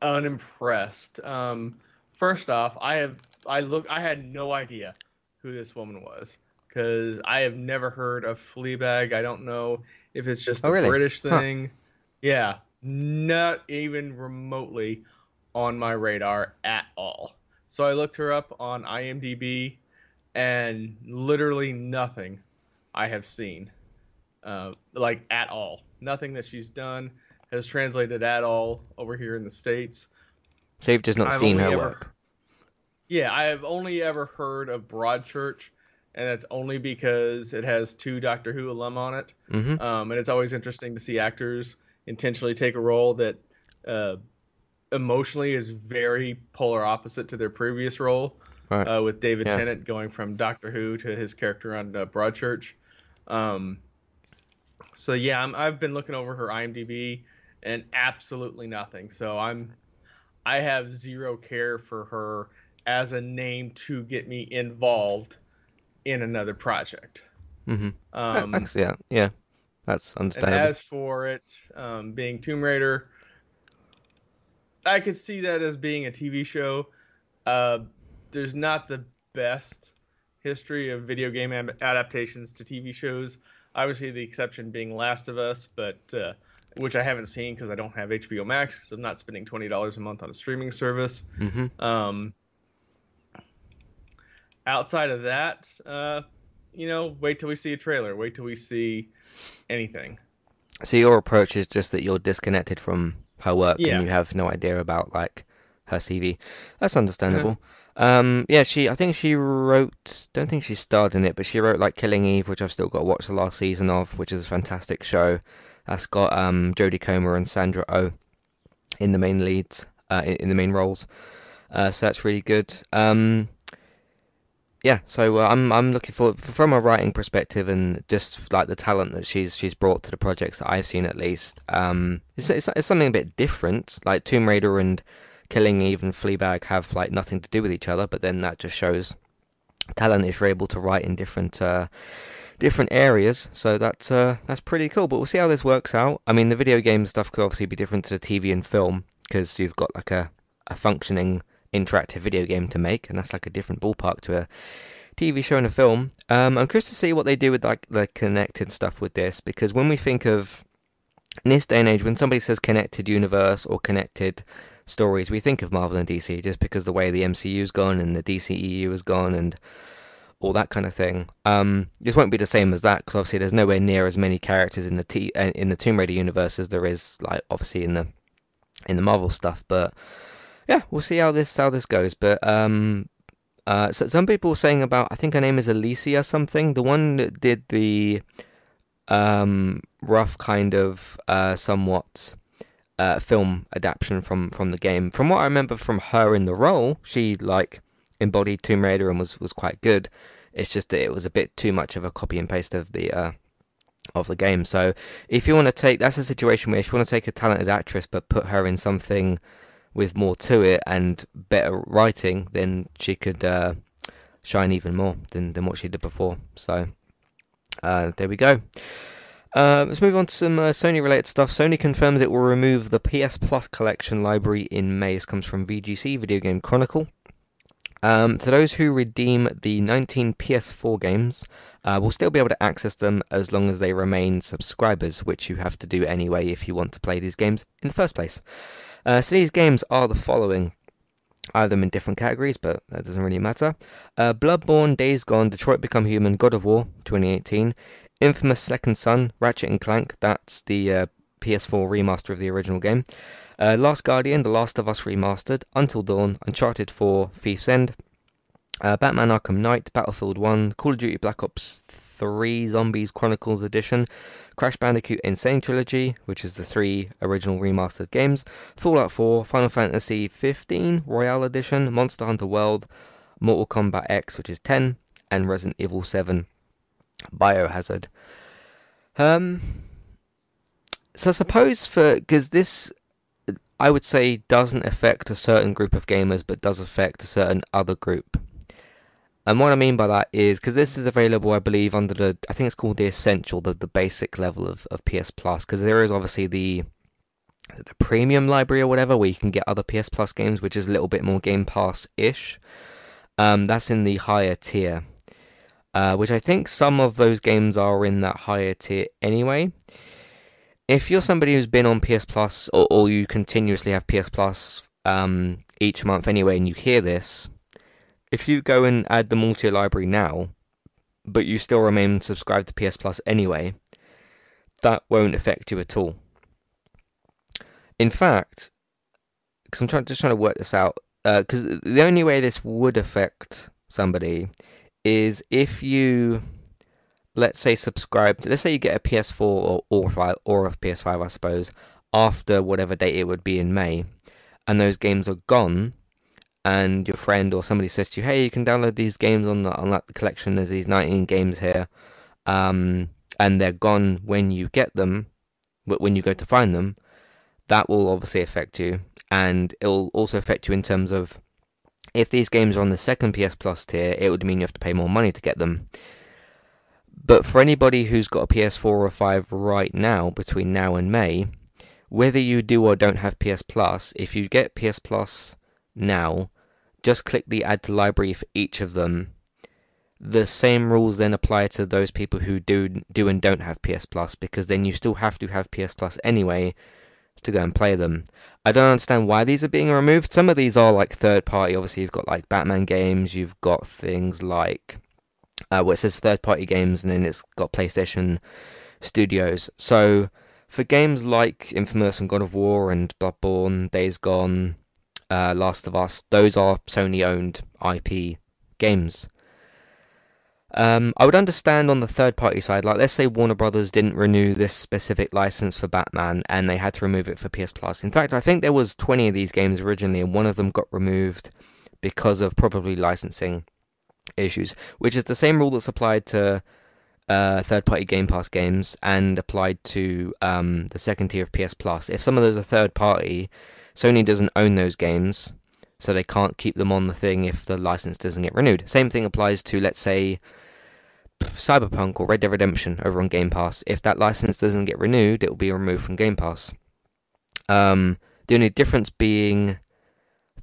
unimpressed. Um, first off, I have I look I had no idea who this woman was, because I have never heard of Fleabag. I don't know if it's just oh, a really? British thing. Huh. Yeah, not even remotely on my radar at all. So I looked her up on IMDb, and literally nothing I have seen, uh, like at all. Nothing that she's done has translated at all over here in the States. So you've just not I've seen her ever, work. Yeah, I have only ever heard of Broadchurch, and that's only because it has two Doctor Who alum on it. Mm-hmm. Um, and it's always interesting to see actors intentionally take a role that uh, emotionally is very polar opposite to their previous role. Right. Uh, with David yeah. Tennant going from Doctor Who to his character on uh, Broadchurch. Um, so yeah, I'm, I've been looking over her IMDb, and absolutely nothing. So I'm, I have zero care for her as a name to get me involved in another project. Mm-hmm. Um, that's, yeah, yeah, that's understandable. And as for it um, being Tomb Raider, I could see that as being a T V show. Uh, there's not the best history of video game adaptations to T V shows. Obviously, the exception being Last of Us, but uh, which I haven't seen because I don't have H B O Max, because I'm not spending twenty dollars a month on a streaming service. Mm-hmm. Um, outside of that, uh, you know, wait till we see a trailer. Wait till we see anything. So your approach is just that you're disconnected from her work yeah. and you have no idea about, like, her C V. That's understandable. um, yeah, she. I think she wrote... Don't think she starred in it, but she wrote, like, Killing Eve, which I've still got to watch the last season of, which is a fantastic show. That's got um, Jodie Comer and Sandra Oh in the main leads, uh, in the main roles. Uh, so that's really good. Um... Yeah, so uh, I'm I'm looking forward, from a writing perspective, and just like the talent that she's she's brought to the projects that I've seen, at least. Um, it's, it's it's something a bit different. Like Tomb Raider and Killing Eve and Fleabag have like nothing to do with each other, but then that just shows talent if you're able to write in different uh, different areas. So that's uh, that's pretty cool. But we'll see how this works out. I mean, the video game stuff could obviously be different to the T V and film, because you've got like a, a functioning interactive video game to make, and that's like a different ballpark to a T V show and a film. um I'm curious to see what they do with like the connected stuff with this, because when we think of, in this day and age, when somebody says connected universe or connected stories, we think of Marvel and D C, just because the way the M C U's gone and the D C E U has gone and all that kind of thing. Um this won't be the same as that, because obviously there's nowhere near as many characters in the t in the Tomb Raider universe as there is like obviously in the in the Marvel stuff. But yeah, we'll see how this how this goes. But um, uh, so some people were saying about, I think her name is Alicia or something, the one that did the um, rough kind of uh, somewhat uh, film adaptation from, from the game. From what I remember from her in the role, she like embodied Tomb Raider and was, was quite good. It's just that it was a bit too much of a copy and paste of the uh, of the game. So if you want to take, that's a situation where if you want to take a talented actress but put her in something with more to it and better writing, then she could uh, shine even more than, than what she did before. So uh, there we go. Uh, let's move on to some uh, Sony-related stuff. Sony confirms it will remove the P S Plus collection library in May. This comes from V G C, Video Game Chronicle. Um, to those who redeem the nineteen P S four games, uh, will still be able to access them as long as they remain subscribers, which you have to do anyway if you want to play these games in the first place. Uh, so these games are the following. I have them in different categories, but that doesn't really matter. Uh, Bloodborne, Days Gone, Detroit Become Human, God of War twenty eighteen, Infamous Second Son, Ratchet and Clank, that's the uh, P S four remaster of the original game, uh, Last Guardian, The Last of Us Remastered, Until Dawn, Uncharted four, Thief's End, uh, Batman Arkham Knight, Battlefield one, Call of Duty Black Ops three Zombies Chronicles Edition, Crash Bandicoot Insane Trilogy, which is the three original remastered games, Fallout four, Final Fantasy fifteen Royale Edition, Monster Hunter World, Mortal Kombat X, which is ten, and Resident Evil seven Biohazard. Um, so I suppose for, because this, I would say doesn't affect a certain group of gamers, but does affect a certain other group. And what I mean by that is, because this is available, I believe, under the, I think it's called the Essential, the, the basic level of, of P S Plus, because there is obviously the the premium library or whatever, where you can get other P S Plus games, which is a little bit more Game Pass-ish. Um, that's in the higher tier, uh, which I think some of those games are in that higher tier anyway. If you're somebody who's been on P S Plus, or, or you continuously have P S Plus um, each month anyway, and you hear this, if you go and add them all to your library now, but you still remain subscribed to P S Plus anyway, that won't affect you at all. In fact, because I'm trying, just trying to work this out, because uh, the only way this would affect somebody is if you, let's say, subscribe to, let's say you get a P S four or, or, or a P S five, I suppose, after whatever date it would be in May, and those games are gone, and your friend or somebody says to you, hey, you can download these games on the, on like the collection, there's these nineteen games here, um, and they're gone when you get them, but when you go to find them, that will obviously affect you, and it'll also affect you in terms of, if these games are on the second P S Plus tier, it would mean you have to pay more money to get them. But for anybody who's got a P S four or a five right now, between now and May, whether you do or don't have P S Plus, if you get P S Plus now, just click the add to library for each of them. The same rules then apply to those people who do do and don't have P S Plus, because then you still have to have P S Plus anyway to go and play them. I don't understand why these are being removed. Some of these are like third party, obviously. You've got like Batman games, you've got things like uh, where well, it says third party games, and then it's got PlayStation Studios. So for games like Infamous and God of War and Bloodborne, Days Gone, Uh, Last of Us, those are Sony-owned I P games. Um, I would understand on the third-party side, like let's say Warner Brothers didn't renew this specific license for Batman and they had to remove it for P S Plus. In fact, I think there was twenty of these games originally and one of them got removed because of probably licensing issues, which is the same rule that's applied to uh, third-party Game Pass games and applied to um, the second tier of P S Plus. If some of those are third-party, Sony doesn't own those games, so they can't keep them on the thing if the license doesn't get renewed. Same thing applies to, let's say, Cyberpunk or Red Dead Redemption over on Game Pass. If that license doesn't get renewed, it will be removed from Game Pass. Um, the only difference being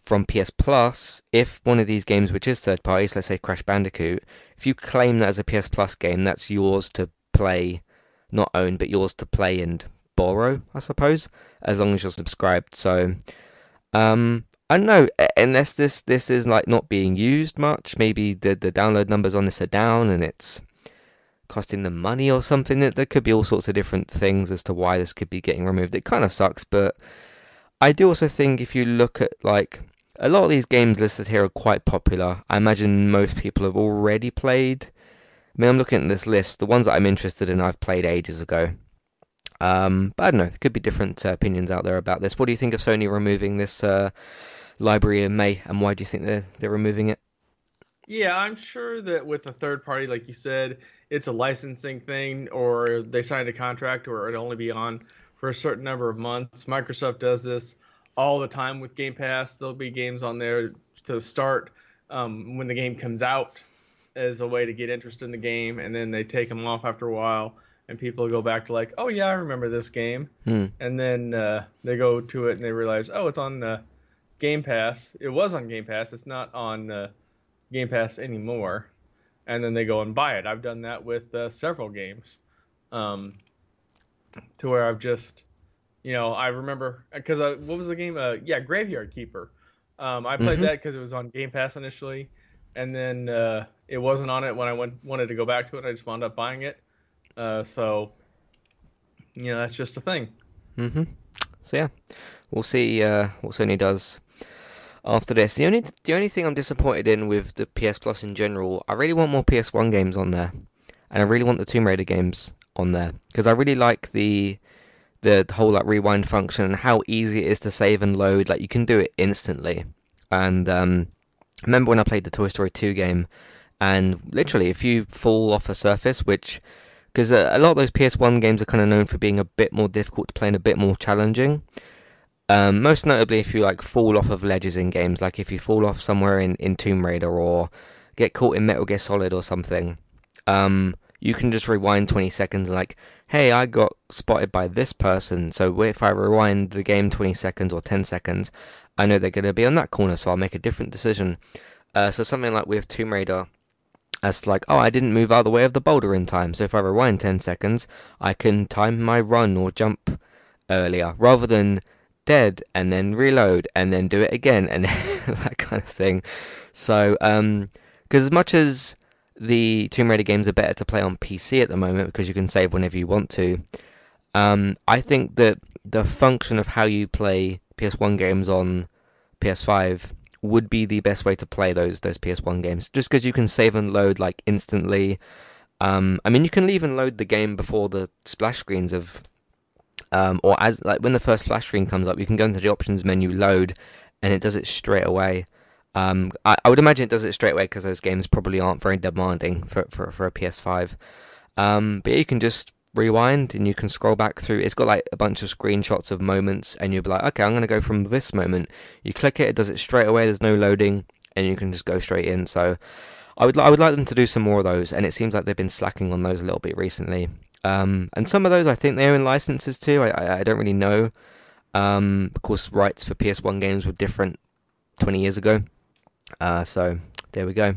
from P S Plus, if one of these games, which is third parties, let's say Crash Bandicoot, if you claim that as a P S Plus game, that's yours to play, not own, but yours to play and borrow, I suppose, as long as you're subscribed. So um I don't know, unless this this is like not being used much, maybe the the download numbers on this are down and it's costing them money or something. That there could be all sorts of different things as to why this could be getting removed. It kind of sucks, but I do also think if you look at, like, a lot of these games listed here are quite popular. I imagine most people have already played. I mean, I'm looking at this list, the ones that I'm interested in I've played ages ago. Um, but I don't know, there could be different uh, opinions out there about this. What do you think of Sony removing this uh, library in May, and why do you think they're, they're removing it? Yeah, I'm sure that with a third party, like you said, it's a licensing thing, or they signed a contract, or it'll only be on for a certain number of months. Microsoft does this all the time with Game Pass. There'll be games on there to start um, when the game comes out as a way to get interest in the game, and then they take them off after a while. And people go back to like, oh, yeah, I remember this game. Hmm. And then uh, they go to it and they realize, oh, it's on uh, Game Pass. It was on Game Pass. It's not on uh, Game Pass anymore. And then they go and buy it. I've done that with uh, several games um, to where I've just, you know, I remember because what was the game? Uh, yeah, Graveyard Keeper. Um, I played mm-hmm. that because it was on Game Pass initially. And then uh, it wasn't on it when I went, wanted to go back to it. I just wound up buying it. Uh, so, you know, that's just a thing. Mm-hmm. So, yeah, we'll see uh, what Sony does after this. The only the only thing I'm disappointed in with the P S Plus in general, I really want more P S one games on there. And I really want the Tomb Raider games on there. Because I really like the, the the whole, like, rewind function and how easy it is to save and load. Like, you can do it instantly. And um, I remember when I played the Toy Story two game, and literally, if you fall off a surface, which... because a lot of those P S one games are kind of known for being a bit more difficult to play and a bit more challenging. Um, most notably if you like fall off of ledges in games, like if you fall off somewhere in, in Tomb Raider or get caught in Metal Gear Solid or something, um, you can just rewind twenty seconds and like, hey, I got spotted by this person, so if I rewind the game twenty seconds or ten seconds, I know they're going to be on that corner, so I'll make a different decision. Uh, so something like with Tomb Raider, as like, oh, I didn't move out of the way of the boulder in time, so if I rewind ten seconds, I can time my run or jump earlier, rather than dead and then reload and then do it again and that kind of thing. So, um, because as much as the Tomb Raider games are better to play on P C at the moment because you can save whenever you want to, um, I think that the function of how you play P S one games on P S five would be the best way to play those those P S one games, just because you can save and load like instantly. Um, I mean, you can even load the game before the splash screens of, um, or as like when the first splash screen comes up, you can go into the options menu, load, and it does it straight away. Um, I, I would imagine it does it straight away because those games probably aren't very demanding for for, for a P S five. Um, but yeah, you can just rewind and you can scroll back through. It's got like a bunch of screenshots of moments, and you'll be like, okay, I'm going to go from this moment. You click it, it does it straight away. There's no loading, and you can just go straight in. So I would I would like them to do some more of those, and it seems like they've been slacking on those a little bit recently. Um, and some of those I think they own licenses too. I, I, I don't really know. Um, of course, rights for P S one games were different twenty years ago. Uh, so there we go.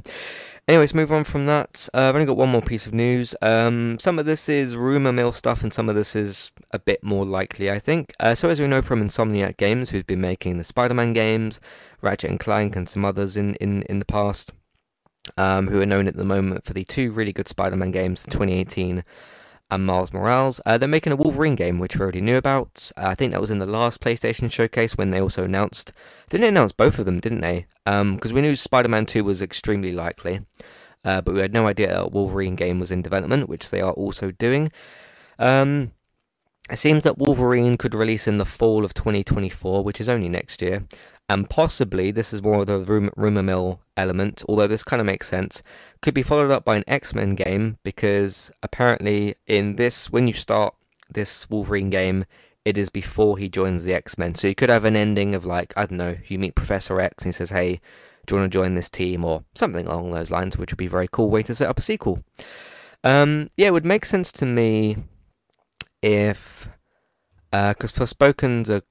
Anyways, move on from that. Uh, I've only got one more piece of news. Um, some of this is rumour mill stuff, and some of this is a bit more likely, I think. Uh, so as we know from Insomniac Games, who've been making the Spider-Man games, Ratchet and Clank, and some others in, in, in the past, um, who are known at the moment for the two really good Spider-Man games, twenty eighteen and Miles Morales, uh, they're making a Wolverine game, which we already knew about. Uh, I think that was in the last PlayStation Showcase when they also announced... They didn't announce both of them, didn't they? Because um, we knew Spider-Man two was extremely likely, uh, but we had no idea that a Wolverine game was in development, which they are also doing. Um, it seems that Wolverine could release in the fall of twenty twenty-four, which is only next year, and possibly, this is more of the rum- rumour mill element, although this kind of makes sense, could be followed up by an X-Men game, because apparently in this, when you start this Wolverine game, it is before he joins the X-Men, so you could have an ending of like, I don't know, you meet Professor X and he says, hey, do you want to join this team, or something along those lines, which would be a very cool way to set up a sequel. Um, yeah, it would make sense to me if, because uh, Forspoken's a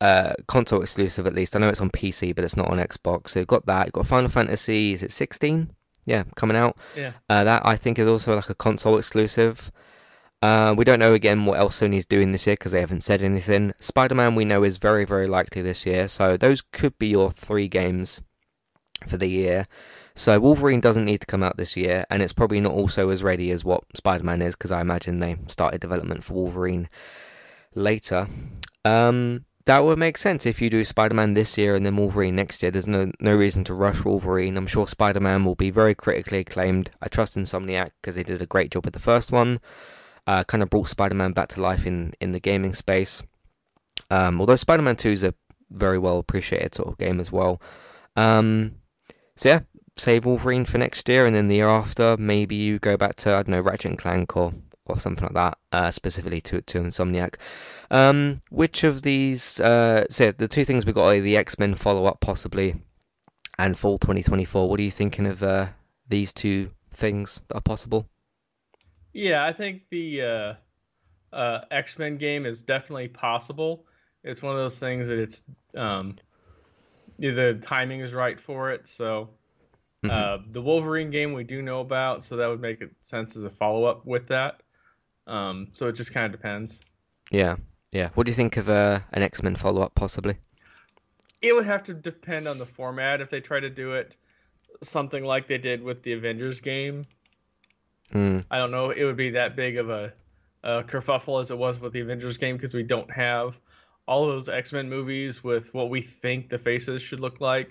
Uh, console exclusive at least. I know it's on P C, but it's not on Xbox. So you've got that. You've got Final Fantasy, is it sixteen? Yeah, coming out. Yeah. Uh, that, I think, is also like a console exclusive. Uh, we don't know, again, what else Sony's doing this year because they haven't said anything. Spider-Man, we know, is very, very likely this year. So those could be your three games for the year. So Wolverine doesn't need to come out this year, and it's probably not also as ready as what Spider-Man is because I imagine they started development for Wolverine later. Um... That would make sense if you do Spider-Man this year and then Wolverine next year. There's no no reason to rush Wolverine. I'm sure Spider-Man will be very critically acclaimed. I trust Insomniac because they did a great job with the first one. Uh, kind of brought Spider-Man back to life in, in the gaming space. Um, although Spider-Man two is a very well appreciated sort of game as well. Um, so yeah, save Wolverine for next year, and then the year after, maybe you go back to, I don't know, Ratchet and Clank or... or something like that, uh, specifically to to Insomniac. Um, which of these... Uh, so the two things we got are the X-Men follow-up, possibly, and fall twenty twenty-four. What are you thinking of uh, these two things that are possible? Yeah, I think the uh, uh, X-Men game is definitely possible. It's one of those things that it's... Um, the timing is right for it, so... Mm-hmm. Uh, the Wolverine game we do know about, so that would make it sense as a follow-up with that. Um, so it just kind of depends. Yeah, yeah. What do you think of uh, an X-Men follow-up, possibly? It would have to depend on the format. If they try to do it something like they did with the Avengers game, mm. I don't know. It would be that big of a, a kerfuffle as it was with the Avengers game because we don't have all those X-Men movies with what we think the faces should look like.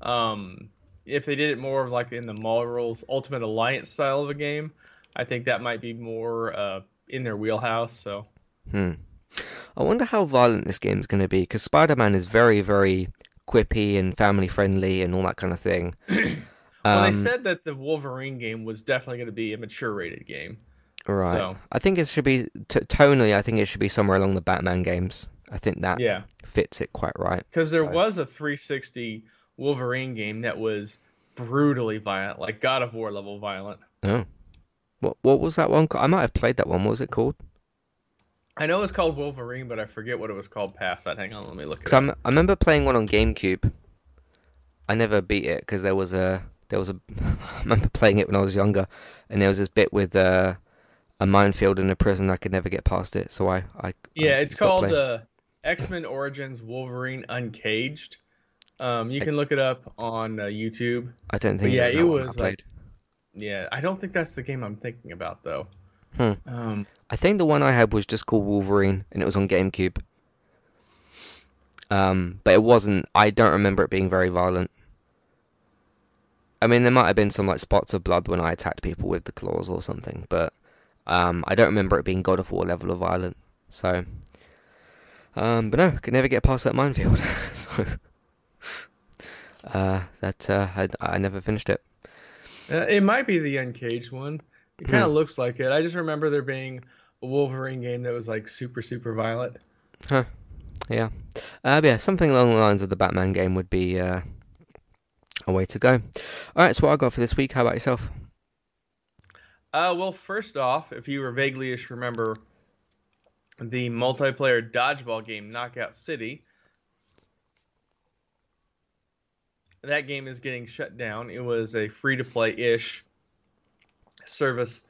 Um, if they did it more of like in the Marvel's Ultimate Alliance style of a game, I think that might be more uh, in their wheelhouse. So, hmm. I wonder how violent this game's going to be, because Spider-Man is very, very quippy and family-friendly and all that kind of thing. Well, um, they said that the Wolverine game was definitely going to be a mature-rated game. Right. So. I think it should be, t- tonally, I think it should be somewhere along the Batman games. I think that yeah. fits it quite right. Because there so. was a three sixty Wolverine game that was brutally violent, like God of War level violent. Oh. What, what was that one called? I might have played that one. What was it called? I know it was called Wolverine, but I forget what it was called past that. Hang on, let me look it up. I'm, I remember playing one on GameCube. I never beat it because there was a... There was a, I remember playing it when I was younger, and there was this bit with uh, a minefield in a prison. I could never get past it, so I... I yeah, I it's called uh, X-Men Origins Wolverine Uncaged. Um, you can look it up on uh, YouTube. I don't think... But yeah, it was like... Yeah, I don't think that's the game I'm thinking about, though. Hmm. Um, I think the one I had was just called Wolverine, and it was on GameCube. Um, but it wasn't... I don't remember it being very violent. I mean, there might have been some like spots of blood when I attacked people with the claws or something, but um, I don't remember it being God of War level of violent. So, um, but no, I could never get past that minefield. so uh, that uh, I, I never finished it. Uh, it might be the Uncaged one. It kind of hmm. looks like it. I just remember there being a Wolverine game that was like super, super violent. Huh. Yeah. Uh, yeah. Something along the lines of the Batman game would be. Uh, A way to go. All right, so what I got for this week. How about yourself? Uh, well, first off, if you were vaguely-ish remember the multiplayer dodgeball game Knockout City, that game is getting shut down. It was a free-to-play-ish service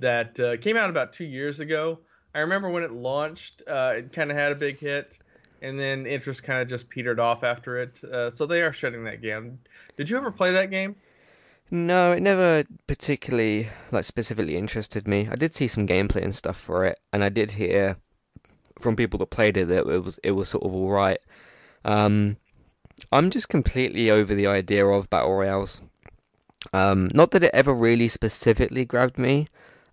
that uh, came out about two years ago. I remember when it launched, uh, it kind of had a big hit. And then interest kind of just petered off after it. Uh, so they are shutting that game. Did you ever play that game? No, it never particularly, like, specifically interested me. I did see some gameplay and stuff for it. And I did hear from people that played it that it was it was sort of all right. Um, I'm just completely over the idea of Battle Royales. Um, not that it ever really specifically grabbed me.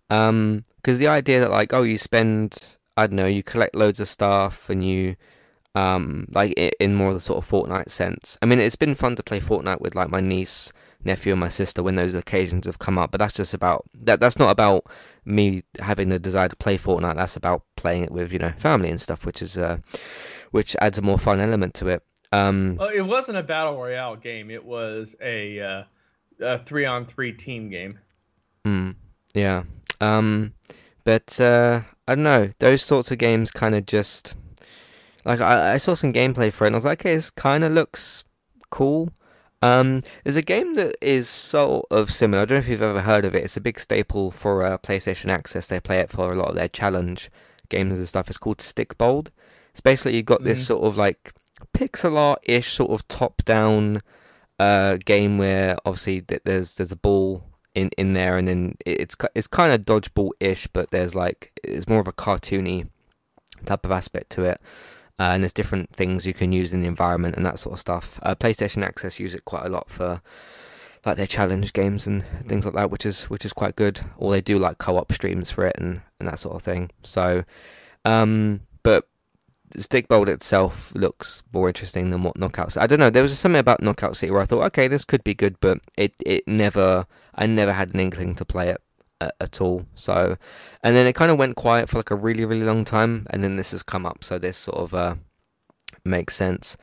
Because um, the idea that, like, oh, you spend, I don't know, you collect loads of stuff and you... Um, like in more of the sort of Fortnite sense. I mean, it's been fun to play Fortnite with like my niece, nephew, and my sister when those occasions have come up. But that's just about that. That's not about me having the desire to play Fortnite. That's about playing it with, you know, family and stuff, which is uh, which adds a more fun element to it. Um, well, it wasn't a battle royale game. It was a, uh, a three on three team game. Mm, yeah. Um, but uh, I don't know. Those sorts of games kind of just. Like, I, I saw some gameplay for it, and I was like, okay, this kind of looks cool. Um, there's a game that is sort of similar. I don't know if you've ever heard of it. It's a big staple for uh, PlayStation Access. They play it for a lot of their challenge games and stuff. It's called Stickbold. It's basically you've got this mm. sort of, like, pixel art-ish sort of top-down uh, game where, obviously, th- there's there's a ball in, in there, and then it's, it's kind of dodgeball-ish, but there's, like, it's more of a cartoony type of aspect to it. Uh, and there's different things you can use in the environment and that sort of stuff. Uh, PlayStation Access use it quite a lot for like their challenge games and things like that, which is which is quite good. Or they do like co-op streams for it and, and that sort of thing. So, um, but Stickbold itself looks more interesting than what Knockout City. I don't know. There was something about Knockout City where I thought, okay, this could be good, but it it never. I never had an inkling to play it. At all. So, and then it kind of went quiet for like a really really long time, and then this has come up, so this sort of uh makes sense.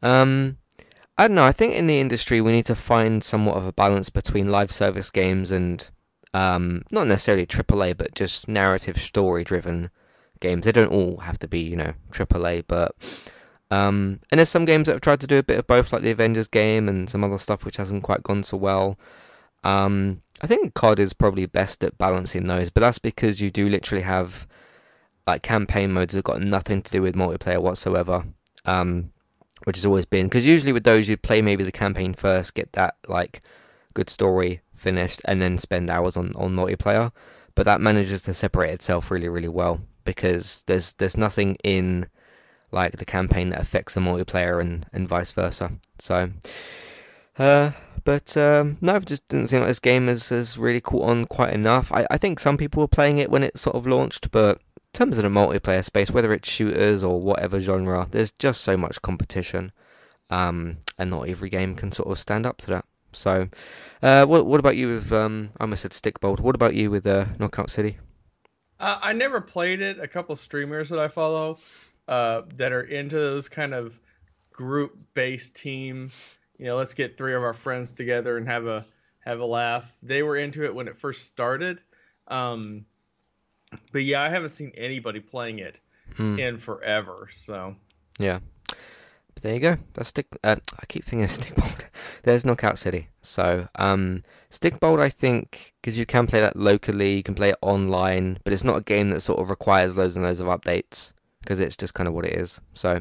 um I don't know, I think in the industry we need to find somewhat of a balance between live service games and um not necessarily triple A, but just narrative story driven games. They don't all have to be, you know, triple A, but um and there's some games that have tried to do a bit of both, like the Avengers game and some other stuff which hasn't quite gone so well. um I think C O D is probably best at balancing those, but that's because you do literally have like campaign modes that have got nothing to do with multiplayer whatsoever, um, which has always been, because usually with those you play maybe the campaign first, get that like good story finished, and then spend hours on, on multiplayer. But that manages to separate itself really really well, because there's there's nothing in like the campaign that affects the multiplayer and, and vice versa. So. Uh, But um, no, I just didn't seem like this game has, has really caught on quite enough. I, I think some people were playing it when it sort of launched, but in terms of the multiplayer space, whether it's shooters or whatever genre, there's just so much competition, um, and not every game can sort of stand up to that. So, uh, what what about you with, um, I almost said Stickbold, what about you with uh, Knockout City? Uh, I never played it. A couple streamers that I follow uh, that are into those kind of group-based teams. You know, let's get three of our friends together and have a have a laugh. They were into it when it first started. Um, but yeah, I haven't seen anybody playing it mm. in forever. So yeah. But there you go. That's stick. Uh, I keep thinking of Stickbold. There's Knockout City. So um, Stickbold, I think, because you can play that locally, you can play it online, but it's not a game that sort of requires loads and loads of updates because it's just kind of what it is. So,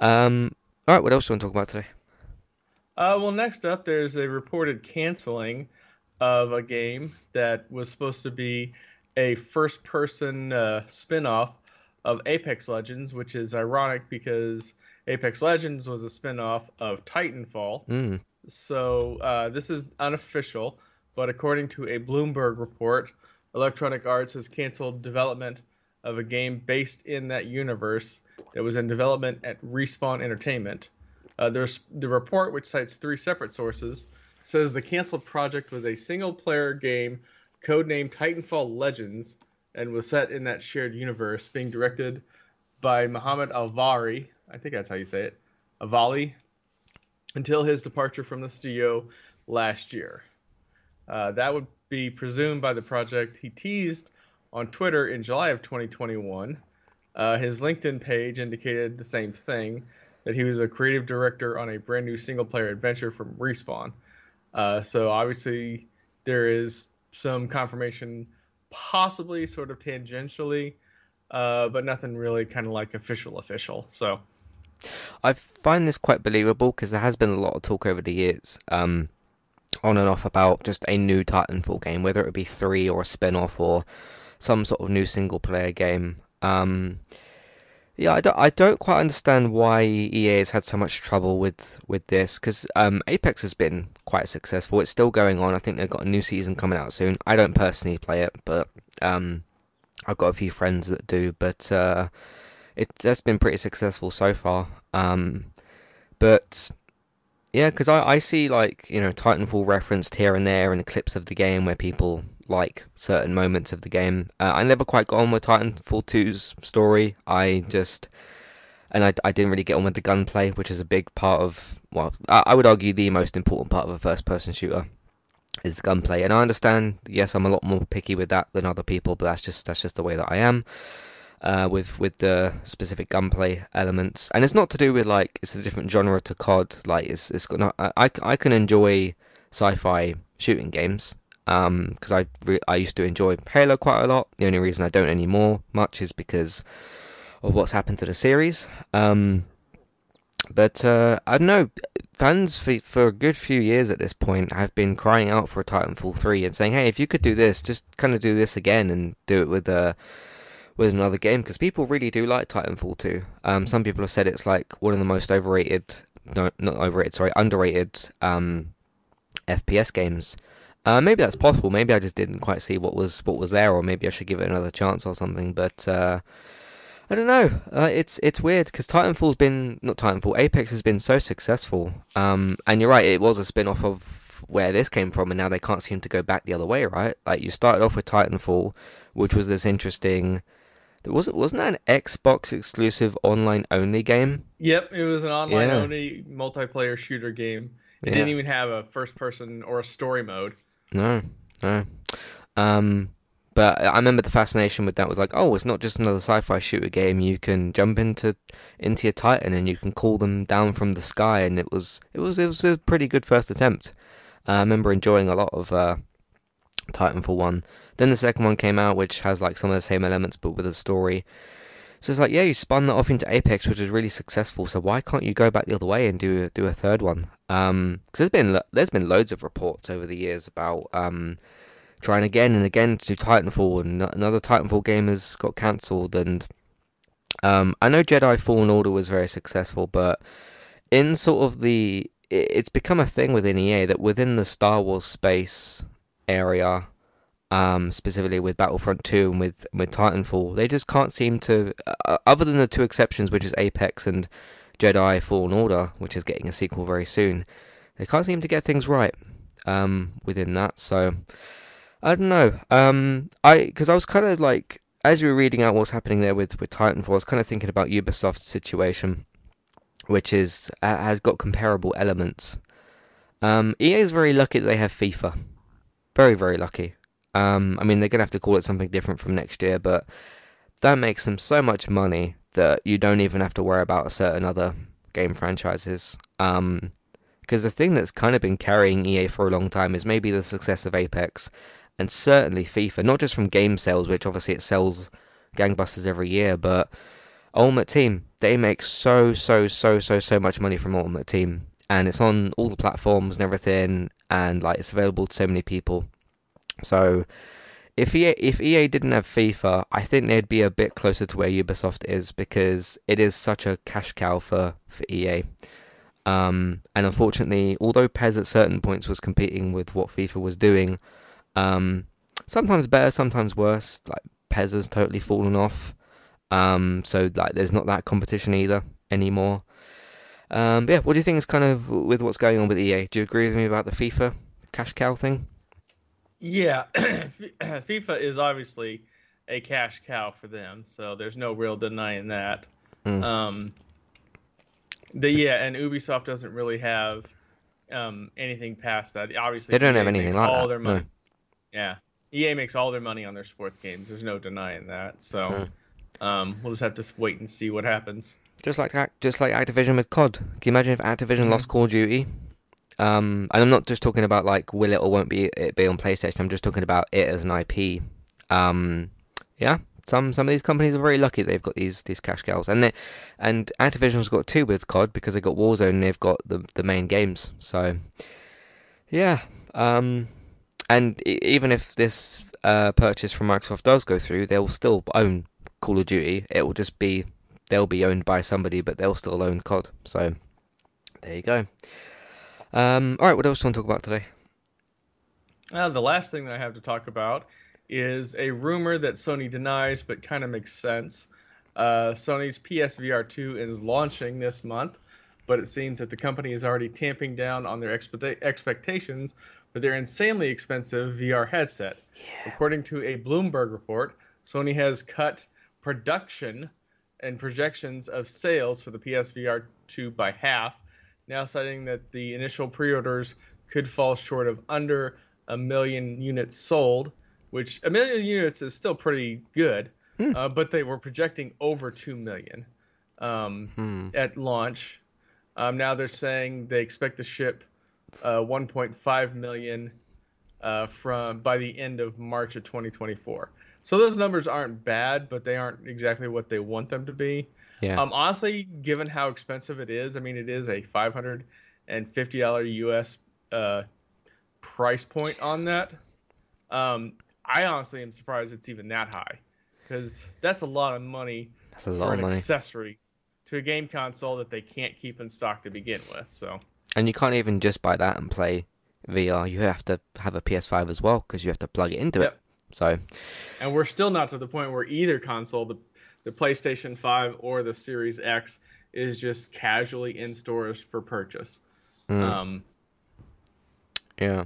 um, all right, what else do you want to talk about today? Uh, well, next up, there's a reported canceling of a game that was supposed to be a first-person uh, spin-off of Apex Legends, which is ironic because Apex Legends was a spin-off of Titanfall. Mm. So uh, this is unofficial, but according to a Bloomberg report, Electronic Arts has canceled development of a game based in that universe that was in development at Respawn Entertainment. Uh, there's the report, which cites three separate sources, says the canceled project was a single-player game codenamed Titanfall Legends and was set in that shared universe, being directed by Mohamed Alvari, I think that's how you say it, Avali, until his departure from the studio last year. Uh, that would be presumed by the project he teased on Twitter in July of twenty twenty-one. Uh, his LinkedIn page indicated the same thing, that he was a creative director on a brand new single-player adventure from Respawn. Uh, so obviously there is some confirmation, possibly sort of tangentially, uh, but nothing really kind of like official official. So I find this quite believable because there has been a lot of talk over the years, um, on and off, about just a new Titanfall game, whether it would be three or a spin-off or some sort of new single-player game. Um, Yeah, I don't, I don't quite understand why E A has had so much trouble with, with this, because um, Apex has been quite successful. It's still going on. I think they've got a new season coming out soon. I don't personally play it, but um, I've got a few friends that do, but uh, it, that's been pretty successful so far. Um, but, yeah, because I, I see, like, you know, Titanfall referenced here and there in the clips of the game where people like certain moments of the game. Uh, I never quite got on with Titanfall two's story. I just, and I, I didn't really get on with the gunplay, which is a big part of, well, I, I would argue the most important part of a first-person shooter is the gunplay. And I understand, yes, I'm a lot more picky with that than other people, but that's just that's just the way that I am uh, with with the specific gunplay elements. And it's not to do with, like, it's a different genre to C O D. Like, it's it's got not, I I can enjoy sci-fi shooting games. Um, because I re- I used to enjoy Halo quite a lot. The only reason I don't anymore much is because of what's happened to the series. Um, but uh, I don't know. Fans for for a good few years at this point have been crying out for a Titanfall three and saying, "Hey, if you could do this, just kind of do this again and do it with a." Uh, with another game, because people really do like Titanfall two. Um, some people have said it's like one of the most overrated, no, not overrated, sorry, underrated um, F P S games. Uh, maybe that's possible. Maybe I just didn't quite see what was what was there, or maybe I should give it another chance or something. But uh, I don't know. Uh, it's it's weird because Titanfall's been not Titanfall. Apex has been so successful. Um, and you're right. It was a spin-off of where this came from, and now they can't seem to go back the other way, right? Like you started off with Titanfall, which was this interesting. Wasn't wasn't that an Xbox exclusive online only game? Yep, it was an online yeah. only multiplayer shooter game. It yeah. didn't even have a first person or a story mode. No, no. Um, but I remember the fascination with that was like, oh, it's not just another sci-fi shooter game. You can jump into into your Titan and you can call them down from the sky, and it was it was it was a pretty good first attempt. Uh, I remember enjoying a lot of uh, Titanfall one. Then the second one came out, which has like some of the same elements but with a story. So it's like, yeah, you spun that off into Apex, which was really successful. So why can't you go back the other way and do do a third one? Because um, there's been lo- there's been loads of reports over the years about um, trying again and again to do Titanfall, and another Titanfall game has got cancelled. And um, I know Jedi Fallen Order was very successful, but in sort of the it, it's become a thing within E A that within the Star Wars space area. Um, specifically with Battlefront two and with, with Titanfall, they just can't seem to, uh, other than the two exceptions, which is Apex and Jedi Fallen Order, which is getting a sequel very soon, they can't seem to get things right um, within that. So I don't know. Um, I because I was kind of like as you were reading out what's happening there with, with Titanfall, I was kind of thinking about Ubisoft's situation, which is uh, has got comparable elements. Um, E A is very lucky that they have FIFA. Very, very lucky. Um, I mean, they're going to have to call it something different from next year, but that makes them so much money that you don't even have to worry about certain other game franchises. Um, because the thing that's kind of been carrying E A for a long time is maybe the success of Apex, and certainly FIFA, not just from game sales, which obviously it sells gangbusters every year, but Ultimate Team. They make so, so, so, so, so much money from Ultimate Team, and it's on all the platforms and everything, and like it's available to so many people. So if E A, if E A didn't have FIFA, I think they'd be a bit closer to where Ubisoft is, because it is such a cash cow for, for E A. Um, and unfortunately, although P E S at certain points was competing with what FIFA was doing, um, sometimes better, sometimes worse, like P E S has totally fallen off. Um, so like there's not that competition either anymore. Um, but yeah, what do you think is kind of with what's going on with E A? Do you agree with me about the FIFA cash cow thing? Yeah, FIFA is obviously a cash cow for them, so there's no real denying that. Mm. Um, the yeah, and Ubisoft doesn't really have um, anything past that. Obviously, they don't E A have anything like all that. Their money. No. Yeah, E A makes all their money on their sports games. There's no denying that. So mm. um, we'll just have to wait and see what happens. Just like just like Activision with C O D. Can you imagine if Activision mm-hmm. lost Call of Duty? Um, and I'm not just talking about like will it or won't be it be on PlayStation. I'm just talking about it as an I P. Um, yeah, some some of these companies are very lucky they've got these these cash cows, and they, and Activision's got two with C O D because they got Warzone and they've got the the main games. So yeah, um, and even if this uh, purchase from Microsoft does go through, they'll still own Call of Duty. It will just be they'll be owned by somebody, but they'll still own C O D. So there you go. Um, all right, what else do you want to talk about today? Uh, the last thing that I have to talk about is a rumor that Sony denies, but kind of makes sense. Uh, Sony's P S V R two is launching this month, but it seems that the company is already tamping down on their expe- expectations for their insanely expensive V R headset. Yeah. According to a Bloomberg report, Sony has cut production and projections of sales for the P S V R two by half, now citing that the initial pre-orders could fall short of under a million units sold, which a million units is still pretty good, hmm. uh, but they were projecting over two million um, hmm. at launch. Um, now they're saying they expect to ship uh, one point five million uh, from by the end of March of twenty twenty-four. So those numbers aren't bad, but they aren't exactly what they want them to be. Yeah. Um. Honestly, given how expensive it is, I mean, it is a five hundred fifty dollars U S uh, price point on that. Um, I honestly am surprised it's even that high, because that's a lot of money that's a lot for of an money. accessory to a game console that they can't keep in stock to begin with. So. And you can't even just buy that and play V R. You have to have a P S five as well, because you have to plug it into yep. it. So. And we're still not to the point where either console, the The PlayStation five or the Series X, is just casually in stores for purchase. Mm. Um, yeah.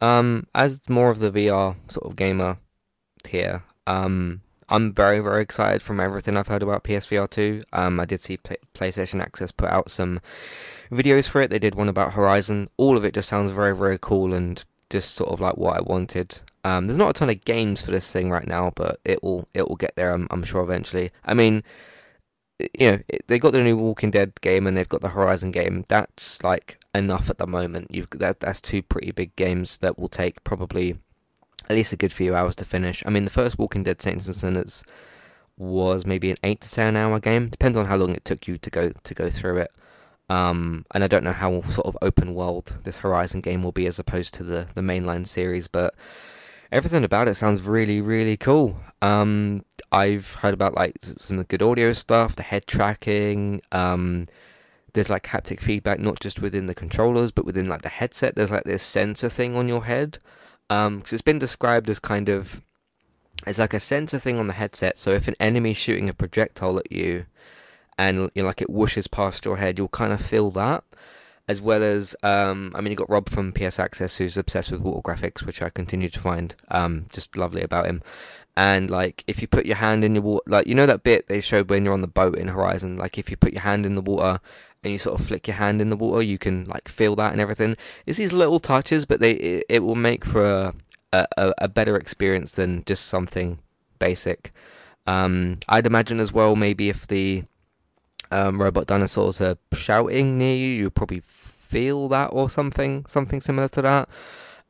Um, as more of the V R sort of gamer tier, um, I'm very, very excited from everything I've heard about P S V R two. Um, I did see P- PlayStation Access put out some videos for it. They did one about Horizon. All of it just sounds very, very cool and just sort of like what I wanted. Um, there's not a ton of games for this thing right now, but it will it will get there, I'm, I'm sure, eventually. I mean, you know, they got the new Walking Dead game and they've got the Horizon game. That's like enough at the moment. You've that that's two pretty big games that will take probably at least a good few hours to finish. I mean, the first Walking Dead Saints and Sinners was maybe an eight to ten hour game. Depends on how long it took you to go to go through it. Um, and I don't know how sort of open world this Horizon game will be as opposed to the the mainline series, but everything about it sounds really, really cool. Um, I've heard about like some good audio stuff, the head tracking. Um, there's like haptic feedback, not just within the controllers, but within like the headset. There's like this sensor thing on your head. Um, because it's been described as kind of, it's like a sensor thing on the headset. So if an enemy's shooting a projectile at you, and you know, like it whooshes past your head, you'll kind of feel that. As well as, um, I mean, you got Rob from P S Access, who's obsessed with water graphics, which I continue to find um, just lovely about him. And like, if you put your hand in your water, like, you know that bit they showed when you're on the boat in Horizon, like if you put your hand in the water and you sort of flick your hand in the water, you can like feel that and everything. It's these little touches, but they it, it will make for a, a a better experience than just something basic. Um, I'd imagine as well, maybe if the um, robot dinosaurs are shouting near you, you'll probably feel that or something, something similar to that.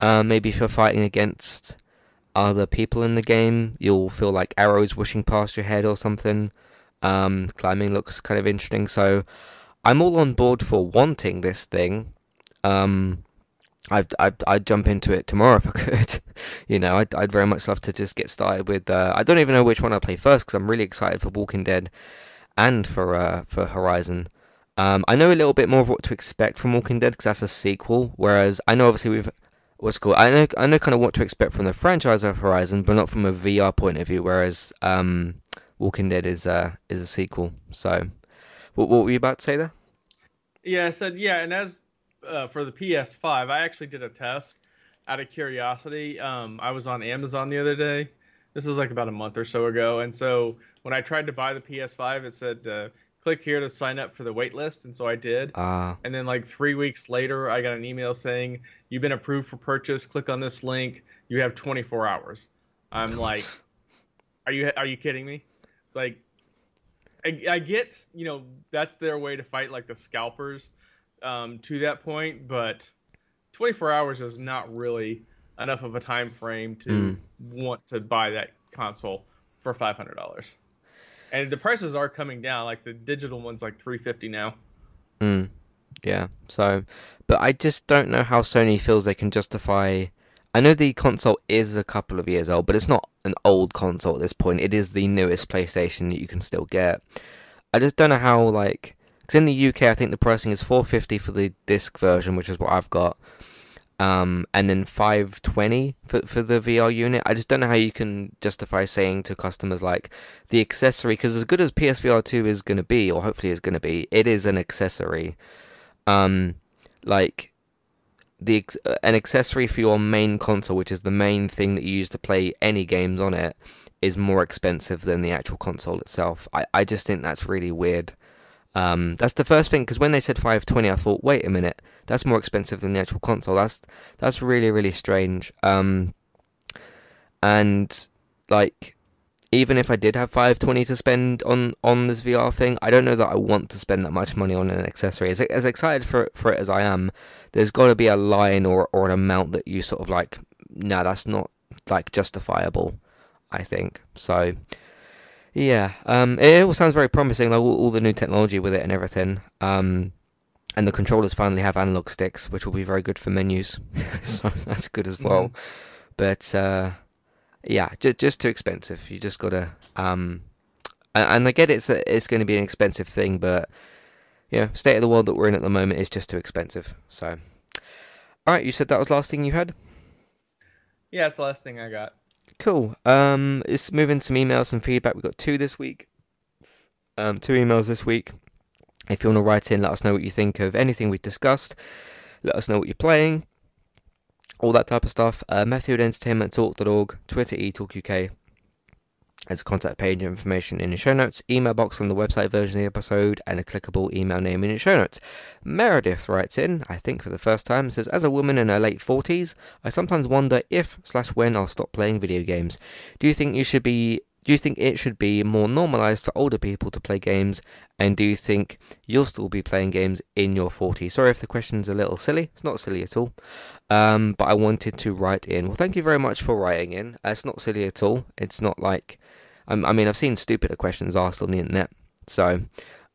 Uh, maybe if you're fighting against other people in the game, you'll feel like arrows whooshing past your head or something. Um, climbing looks kind of interesting, so I'm all on board for wanting this thing. Um, I'd, I'd, I'd jump into it tomorrow if I could. You know, I'd, I'd very much love to just get started with... Uh, I don't even know which one I'll play first, because I'm really excited for Walking Dead and for uh, for Horizon. Um, I know a little bit more of what to expect from Walking Dead, because that's a sequel, whereas I know obviously we've... What's cool? I know, I know kind of what to expect from the franchise of Horizon, but not from a V R point of view, whereas um, Walking Dead is, uh, is a sequel, so... What, what were you about to say there? Yeah, I said, yeah, and as uh, for the P S five, I actually did a test out of curiosity. Um, I was on Amazon the other day. This was like about a month or so ago. And so when I tried to buy the P S five, it said, uh, click here to sign up for the wait list. And so I did. Uh, and then like three weeks later, I got an email saying, you've been approved for purchase. Click on this link. You have twenty-four hours. I'm like, are you are you kidding me? It's like, I, I get, you know, that's their way to fight like the scalpers um, to that point, but twenty-four hours is not really enough of a time frame to mm. want to buy that console for five hundred dollars. And the prices are coming down. Like the digital one's like three hundred fifty dollars now. Mm. Yeah. So, but I just don't know how Sony feels they can justify. I know the console is a couple of years old, but it's not an old console at this point. It is the newest PlayStation that you can still get. I just don't know how, like... Because in the U K, I think the pricing is four hundred fifty dollars for the disc version, which is what I've got. Um, and then five hundred twenty dollars for, for the V R unit. I just don't know how you can justify saying to customers, like, the accessory... Because as good as P S V R two is going to be, or hopefully is going to be, it is an accessory. Um, like... The an accessory for your main console, which is the main thing that you use to play any games on it, is more expensive than the actual console itself. I, I just think that's really weird. Um, that's the first thing, because when they said five hundred twenty dollars, I thought, wait a minute, that's more expensive than the actual console. That's that's really, really strange. Um, and, like, even if I did have five hundred twenty dollars to spend on, on this V R thing, I don't know that I want to spend that much money on an accessory. As, as excited for it, for it as I am, there's got to be a line or, or an amount that you sort of like, no, nah, that's not like justifiable, I think. So, yeah, um, it all sounds very promising, like all, all the new technology with it and everything. Um, and the controllers finally have analog sticks, which will be very good for menus. So that's good as well. Mm. But... Uh, Yeah, just just too expensive. You just gotta, um, and I get it's a, it's going to be an expensive thing, but yeah, you know, state of the world that we're in at the moment is just too expensive. So, all right, you said that was the last thing you had. Yeah, it's the last thing I got. Cool. Um, it's moving some emails and feedback. We've got two this week. Um, two emails this week. If you want to write in, let us know what you think of anything we've discussed. Let us know what you're playing. All that type of stuff. Uh, Matthew at entertainment talk dot org, Twitter e talk U K. There's a contact page information in your show notes, email box on the website version of the episode, and a clickable email name in your show notes. Meredith writes in, I think for the first time, says, as a woman in her late forties, I sometimes wonder if slash when I'll stop playing video games. Do you think you should be... Do you think it should be more normalised for older people to play games? And do you think you'll still be playing games in your forties? Sorry if the question's a little silly. It's not silly at all. Um, but I wanted to write in. Well, thank you very much for writing in. Uh, it's not silly at all. It's not like... Um, I mean, I've seen stupider questions asked on the internet. So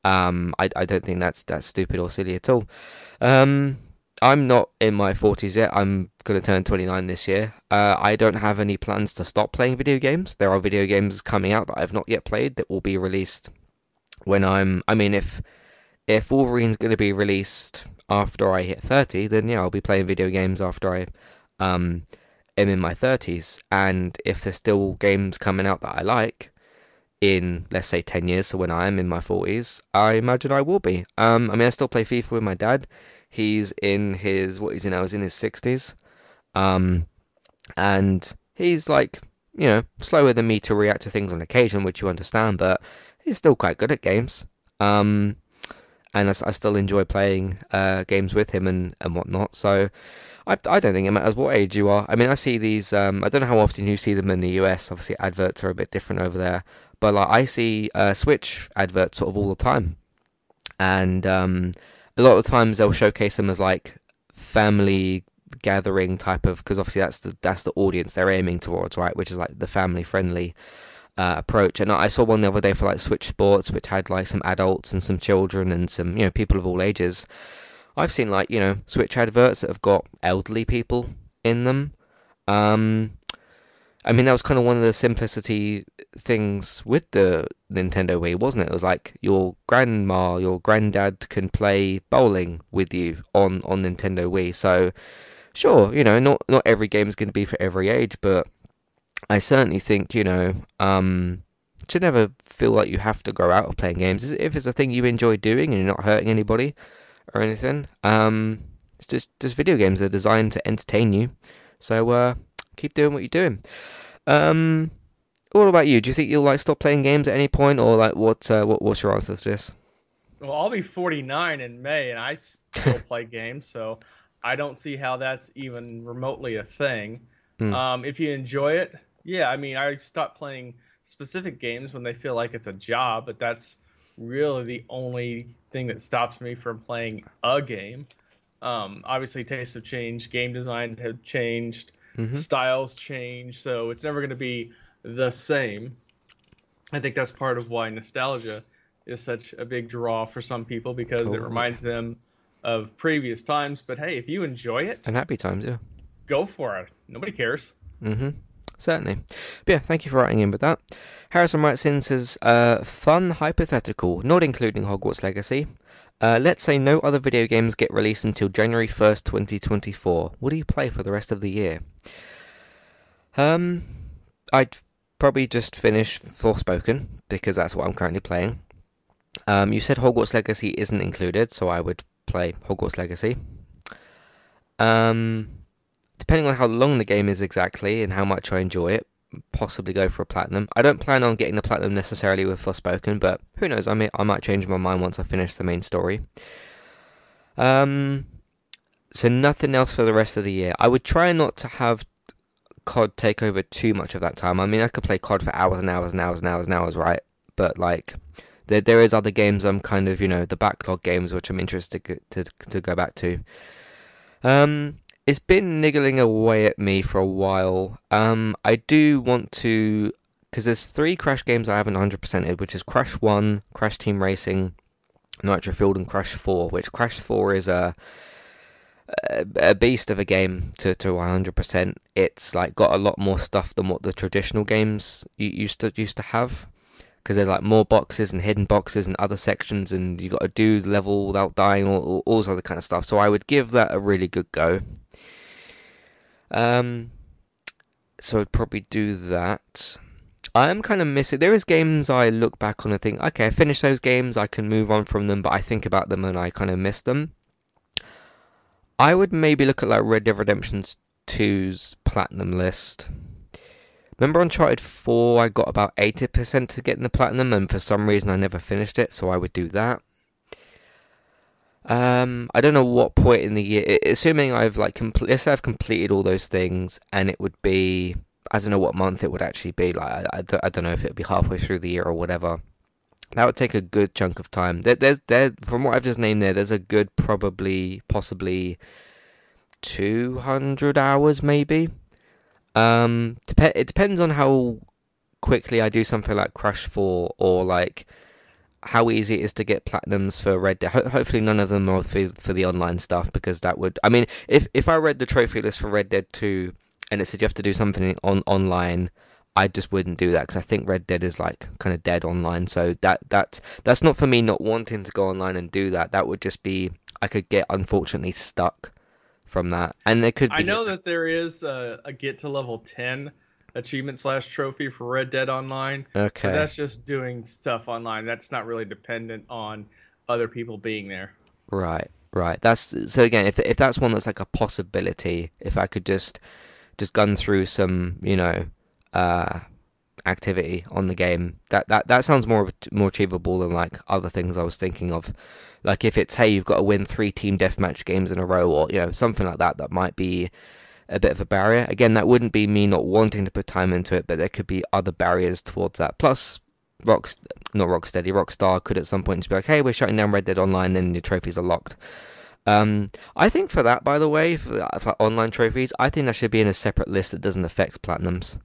um, I, I don't think that's, that's stupid or silly at all. Um, I'm not in my forties yet. I'm going to turn twenty-nine this year. Uh, I don't have any plans to stop playing video games. There are video games coming out that I've not yet played that will be released when I'm... I mean, if if Wolverine's going to be released after I hit thirty, then yeah, I'll be playing video games after I um, am in my thirties. And if there's still games coming out that I like in, let's say, ten years, so when I am in my forties, I imagine I will be. Um, I mean, I still play FIFA with my dad. He's in his, what is he now, he's in his sixties. Um, and he's like, you know, slower than me to react to things on occasion, which you understand, but he's still quite good at games. Um, and I, I still enjoy playing uh, games with him and, and whatnot. So I, I don't think it matters what age you are. I mean, I see these, um, I don't know how often you see them in the U S. Obviously, adverts are a bit different over there. But like, I see uh, Switch adverts sort of all the time. And um, a lot of the times they'll showcase them as like family gathering type of, because obviously that's the that's the audience they're aiming towards, right? Which is like the family friendly uh, approach. And I saw one the other day for like Switch Sports, which had like some adults and some children and some, you know, people of all ages. I've seen like, you know, Switch adverts that have got elderly people in them. Um, I mean, that was kind of one of the simplicity things with the Nintendo Wii, wasn't it? It was like your grandma, your granddad can play bowling with you on, on Nintendo Wii. So sure, you know, not not every game is going to be for every age, but I certainly think, you know, um, should never feel like you have to grow out of playing games. If it's a thing you enjoy doing and you're not hurting anybody or anything, um, it's just, just video games are designed to entertain you. So uh, keep doing what you're doing. Um, what about you? Do you think you'll like stop playing games at any point, or like what? Uh, what what's your answer to this? Well, I'll be forty-nine in May, and I still play games, so I don't see how that's even remotely a thing. Mm. Um, if you enjoy it, yeah, I mean, I stop playing specific games when they feel like it's a job, but that's really the only thing that stops me from playing a game. Um, obviously, tastes have changed, game design have changed, mm-hmm. styles change, so it's never going to be the same. I think that's part of why nostalgia is such a big draw for some people, because totally. It reminds them of previous times. But hey, if you enjoy it and happy times, yeah, go for it. Nobody cares. Mm-hmm. Certainly. But yeah, thank you for writing in with that. Harrison writes in, says, uh, fun hypothetical, not including Hogwarts Legacy. Uh, let's say no other video games get released until January first, twenty twenty-four. What do you play for the rest of the year? Um, I'd probably just finish Forspoken, because that's what I'm currently playing. Um, you said Hogwarts Legacy isn't included, so I would play Hogwarts Legacy. Um, depending on how long the game is exactly and how much I enjoy it, possibly go for a platinum. I don't plan on getting the platinum necessarily with Forspoken, but who knows, I may, I might change my mind once I finish the main story. Um, so nothing else for the rest of the year. I would try not to have C O D take over too much of that time. I mean, I could play C O D for hours and hours and hours and hours and hours, right? But like, There, there is other games I'm kind of, you know, the backlog games, which I'm interested to, to, to go back to. Um, it's been niggling away at me for a while. Um, I do want to, because there's three Crash games I haven't one hundred percented, which is Crash one, Crash Team Racing, Nitro Fueled, and Crash four, which Crash four is a, a beast of a game to, to one hundred percent. It's like got a lot more stuff than what the traditional games you used to, used to have. Because there's like more boxes and hidden boxes and other sections, and you've got to do the level without dying, or, or all this other kind of stuff. So I would give that a really good go. Um, so I'd probably do that. I am kind of missing. There is games I look back on and think, okay, I finished those games, I can move on from them, but I think about them and I kind of miss them. I would maybe look at like Red Dead Redemption two's platinum list. Remember Uncharted four, I got about eighty percent to getting the platinum, and for some reason I never finished it, so I would do that. Um, I don't know what point in the year, assuming I've like, complete, let's say I've completed all those things, and it would be, I don't know what month it would actually be, like, I, I, I don't know if it would be halfway through the year or whatever. That would take a good chunk of time. There, there's, there, from what I've just named there, there's a good probably, possibly two hundred hours maybe. Um, it depends on how quickly I do something like Crash four, or like how easy it is to get platinums for Red Dead. Ho- hopefully none of them are for, for the online stuff, because that would, I mean, if, if I read the trophy list for Red Dead two and it said you have to do something on online, I just wouldn't do that, because I think Red Dead is like kind of dead online. So that, that that's not for me not wanting to go online and do that. That would just be, I could get unfortunately stuck from that, and there could be. I know that there is a, a get to level ten achievement slash trophy for Red Dead Online. Okay, but that's just doing stuff online. That's not really dependent on other people being there. Right, right. That's so again, if if that's one that's like a possibility, if I could just just gun through some, you know, uh, activity on the game. That that that sounds more more achievable than like other things I was thinking of. Like if it's, hey, you've got to win three team deathmatch games in a row, or you know, something like that, that might be a bit of a barrier. Again, that wouldn't be me not wanting to put time into it, but there could be other barriers towards that. Plus, Rock, not Rocksteady, Rockstar could at some point just be like, hey, we're shutting down Red Dead Online and your trophies are locked. Um, I think for that, by the way, for, for online trophies, I think that should be in a separate list that doesn't affect Platinums.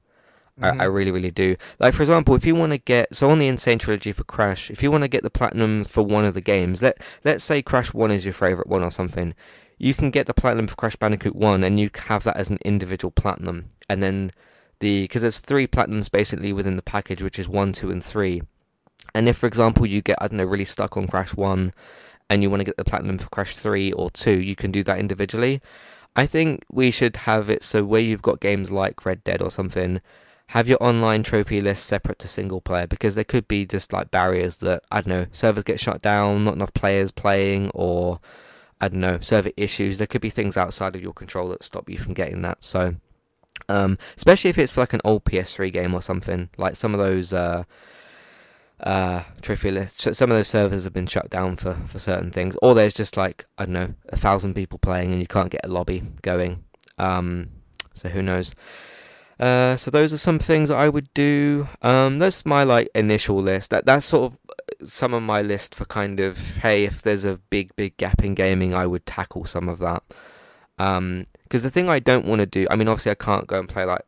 Mm-hmm. I, I really, really do. Like, for example, if you want to get... So on the Insane Trilogy for Crash, if you want to get the Platinum for one of the games, let, let's say Crash one is your favourite one or something, you can get the Platinum for Crash Bandicoot one and you have that as an individual Platinum. And then the... Because there's three Platinums basically within the package, which is one, two, and three. And if, for example, you get, I don't know, really stuck on Crash one and you want to get the Platinum for Crash three or two, you can do that individually. I think we should have it so where you've got games like Red Dead or something, have your online trophy list separate to single player, because there could be just like barriers that, I don't know, servers get shut down, not enough players playing, or I don't know, server issues. There could be things outside of your control that stop you from getting that. So, um, especially if it's for like an old P S three game or something, like some of those uh, uh, trophy lists, some of those servers have been shut down for, for certain things, or there's just like, I don't know, a thousand people playing and you can't get a lobby going. Um, so who knows? Uh, so those are some things I would do. Um, that's my like initial list. That that's sort of some of my list for kind of, hey, if there's a big big gap in gaming, I would tackle some of that. Um, because the thing I don't want to do, I mean, obviously I can't go and play like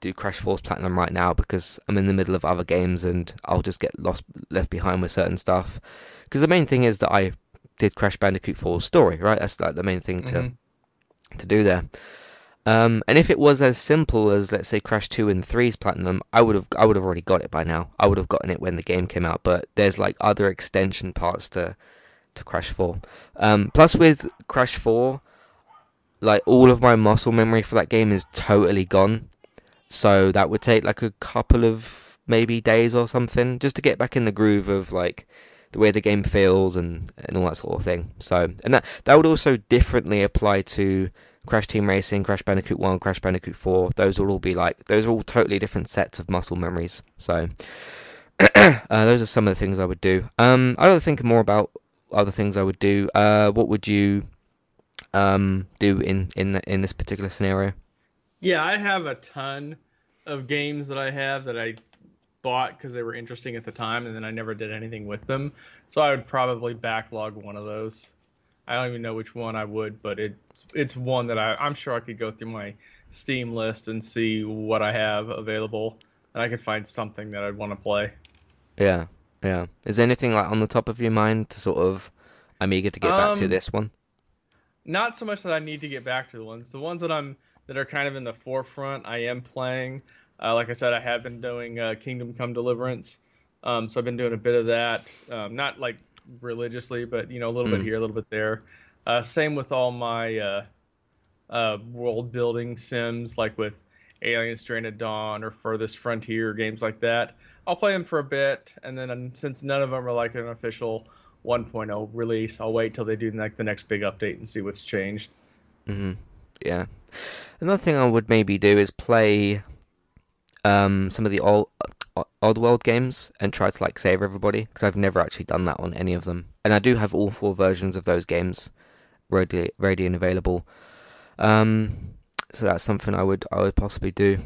do Crash Force Platinum right now because I'm in the middle of other games and I'll just get lost left behind with certain stuff. Because the main thing is that I did Crash Bandicoot four's story, right? That's like the main thing to mm-hmm. to do there. Um, and if it was as simple as, let's say, Crash two and three's Platinum, I would have I would have already got it by now. I would have gotten it when the game came out, but there's, like, other extension parts to to Crash four. Um, plus, with Crash four, like, all of my muscle memory for that game is totally gone. So that would take, like, a couple of maybe days or something, just to get back in the groove of, like, the way the game feels and, and all that sort of thing. So, and that that would also differently apply to Crash Team Racing, Crash Bandicoot one, Crash Bandicoot four, those will all be like, those are all totally different sets of muscle memories. So, uh, those are some of the things I would do. Um, I'd rather think more about other things I would do. Uh, what would you um, do in, in, in this particular scenario? Yeah, I have a ton of games that I have that I bought because they were interesting at the time, and then I never did anything with them. So I would probably backlog one of those. I don't even know which one I would, but it's, it's one that I, I'm sure I could go through my Steam list and see what I have available, and I could find something that I'd want to play. Yeah, yeah. Is there anything like on the top of your mind to sort of, I'm eager to get um, back to this one? Not so much that I need to get back to the ones. The ones that I'm that are kind of in the forefront, I am playing. Uh, like I said, I have been doing uh, Kingdom Come Deliverance, um, so I've been doing a bit of that. Um, not like religiously, but you know, a little mm. bit here, a little bit there. Uh, same with all my uh, uh, world building sims, like with Alien Stranded Dawn or Furthest Frontier, games like that. I'll play them for a bit, and then um, since none of them are like an official one point oh release, I'll wait till they do like the next big update and see what's changed. Mm-hmm. Yeah. Another thing I would maybe do is play um, some of the old. Oddworld games and try to like save everybody, because I've never actually done that on any of them, and I do have all four versions of those games ready, ready and available. Um, so that's something I would I would possibly do.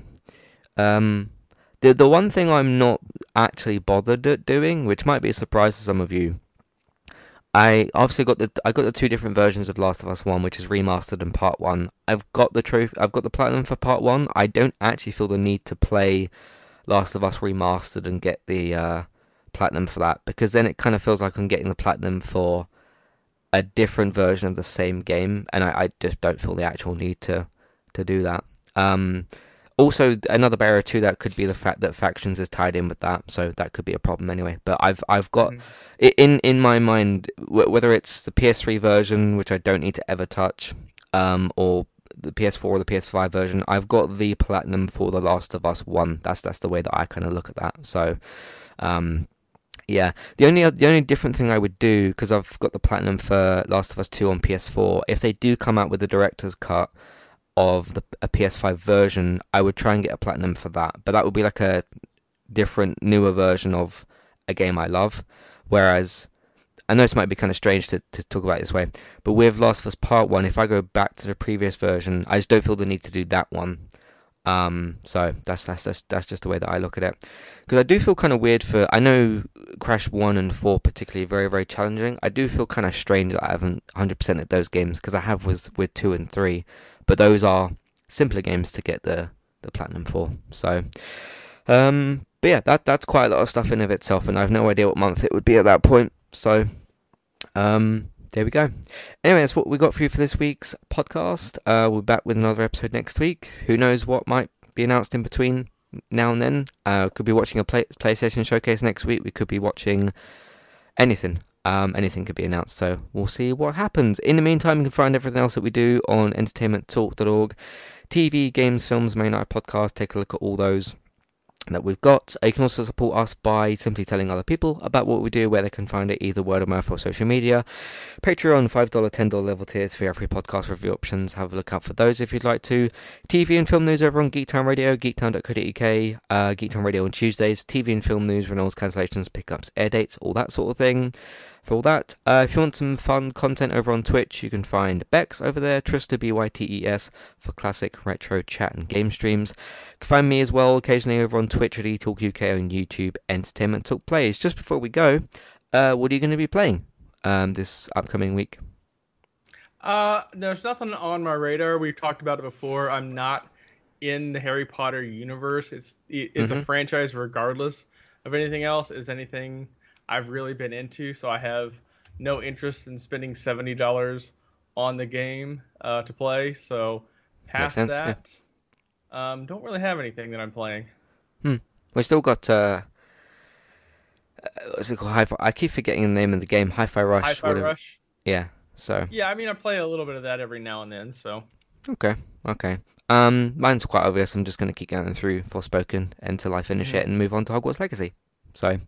Um, the the one thing I'm not actually bothered at doing, which might be a surprise to some of you, I obviously got the I got the two different versions of Last of Us One, which is remastered and Part One. I've got the trophy. I've got the platinum for Part One. I don't actually feel the need to play Last of Us Remastered and get the uh, platinum for that, because then it kind of feels like I'm getting the platinum for a different version of the same game, and I, I just don't feel the actual need to to do that. Um, also, another barrier to that could be the fact that Factions is tied in with that, so that could be a problem anyway. But I've I've got mm-hmm. in in my mind, w- whether it's the P S three version, which I don't need to ever touch, um, or the P S four or the P S five version, I've got the platinum for The Last of Us One. That's that's the way that I kind of look at that. So, um, yeah, the only the only different thing I would do, because I've got the platinum for Last of Us Two on P S four, if they do come out with the director's cut, of the a P S five version, I would try and get a platinum for that. But that would be like a different, newer version of a game I love. Whereas, I know this might be kind of strange to, to talk about it this way, but with Last of Us Part one, if I go back to the previous version, I just don't feel the need to do that one. Um, so that's, that's that's that's just the way that I look at it. Because I do feel kind of weird for, I know Crash one and four particularly very, very challenging. I do feel kind of strange that I haven't one hundred percent at those games, because I have with, with two and three. But those are simpler games to get the, the Platinum for. So, um, but yeah, that that's quite a lot of stuff in of itself, and I have no idea what month it would be at that point. So, um, there we go. Anyway, that's what we got for you for this week's podcast. Uh, we'll be back with another episode next week. Who knows what might be announced in between now and then. Uh, could be watching a play- PlayStation Showcase next week. We could be watching anything. Um, anything could be announced, so we'll see what happens. In the meantime, you can find everything else that we do on entertainment talk dot org. T V, games, films, main night podcast. Take a look at all those that we've got. You can also support us by simply telling other people about what we do, where they can find it, either word of mouth or social media. Patreon, five dollars, ten dollars level tiers for our free podcast review options. Have a look out for those if you'd like to. T V and film news over on Geek Town Radio, geek town dot co dot u k, uh, Geek Town Radio on Tuesdays. T V and film news, renewals, cancellations, pickups, air dates, all that sort of thing. For all that, uh, if you want some fun content over on Twitch, you can find Bex over there, Trista, B Y T E S, for classic retro chat and game streams. You can find me as well occasionally over on Twitch at eTalkUK, on YouTube, Entertainment Talk Plays. Just before we go, uh, what are you going to be playing um, this upcoming week? Uh, there's nothing on my radar. We've talked about it before. I'm not in the Harry Potter universe. It's it's mm-hmm. a franchise regardless of anything else. Is anything I've really been into, so I have no interest in spending seventy dollars on the game uh, to play. So past Makes that, sense, yeah. um, don't really have anything that I'm playing. Hmm. We still got uh, what's it called? Hi-Fi. I keep forgetting the name of the game. Hi-Fi Rush. Hi-Fi Rush. Yeah. So. Yeah, I mean, I play a little bit of that every now and then. So. Okay. Okay. Um, mine's quite obvious. I'm just gonna keep going through Forspoken until I finish mm-hmm. it and move on to Hogwarts Legacy. So.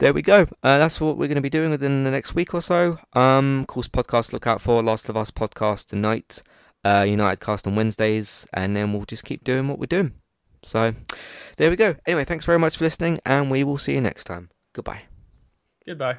There we go. Uh, that's what we're going to be doing within the next week or so. Um, of course, podcasts, look out for Last of Us podcast tonight, uh, United Cast on Wednesdays, and then we'll just keep doing what we're doing. So, there we go. Anyway, thanks very much for listening, and we will see you next time. Goodbye. Goodbye.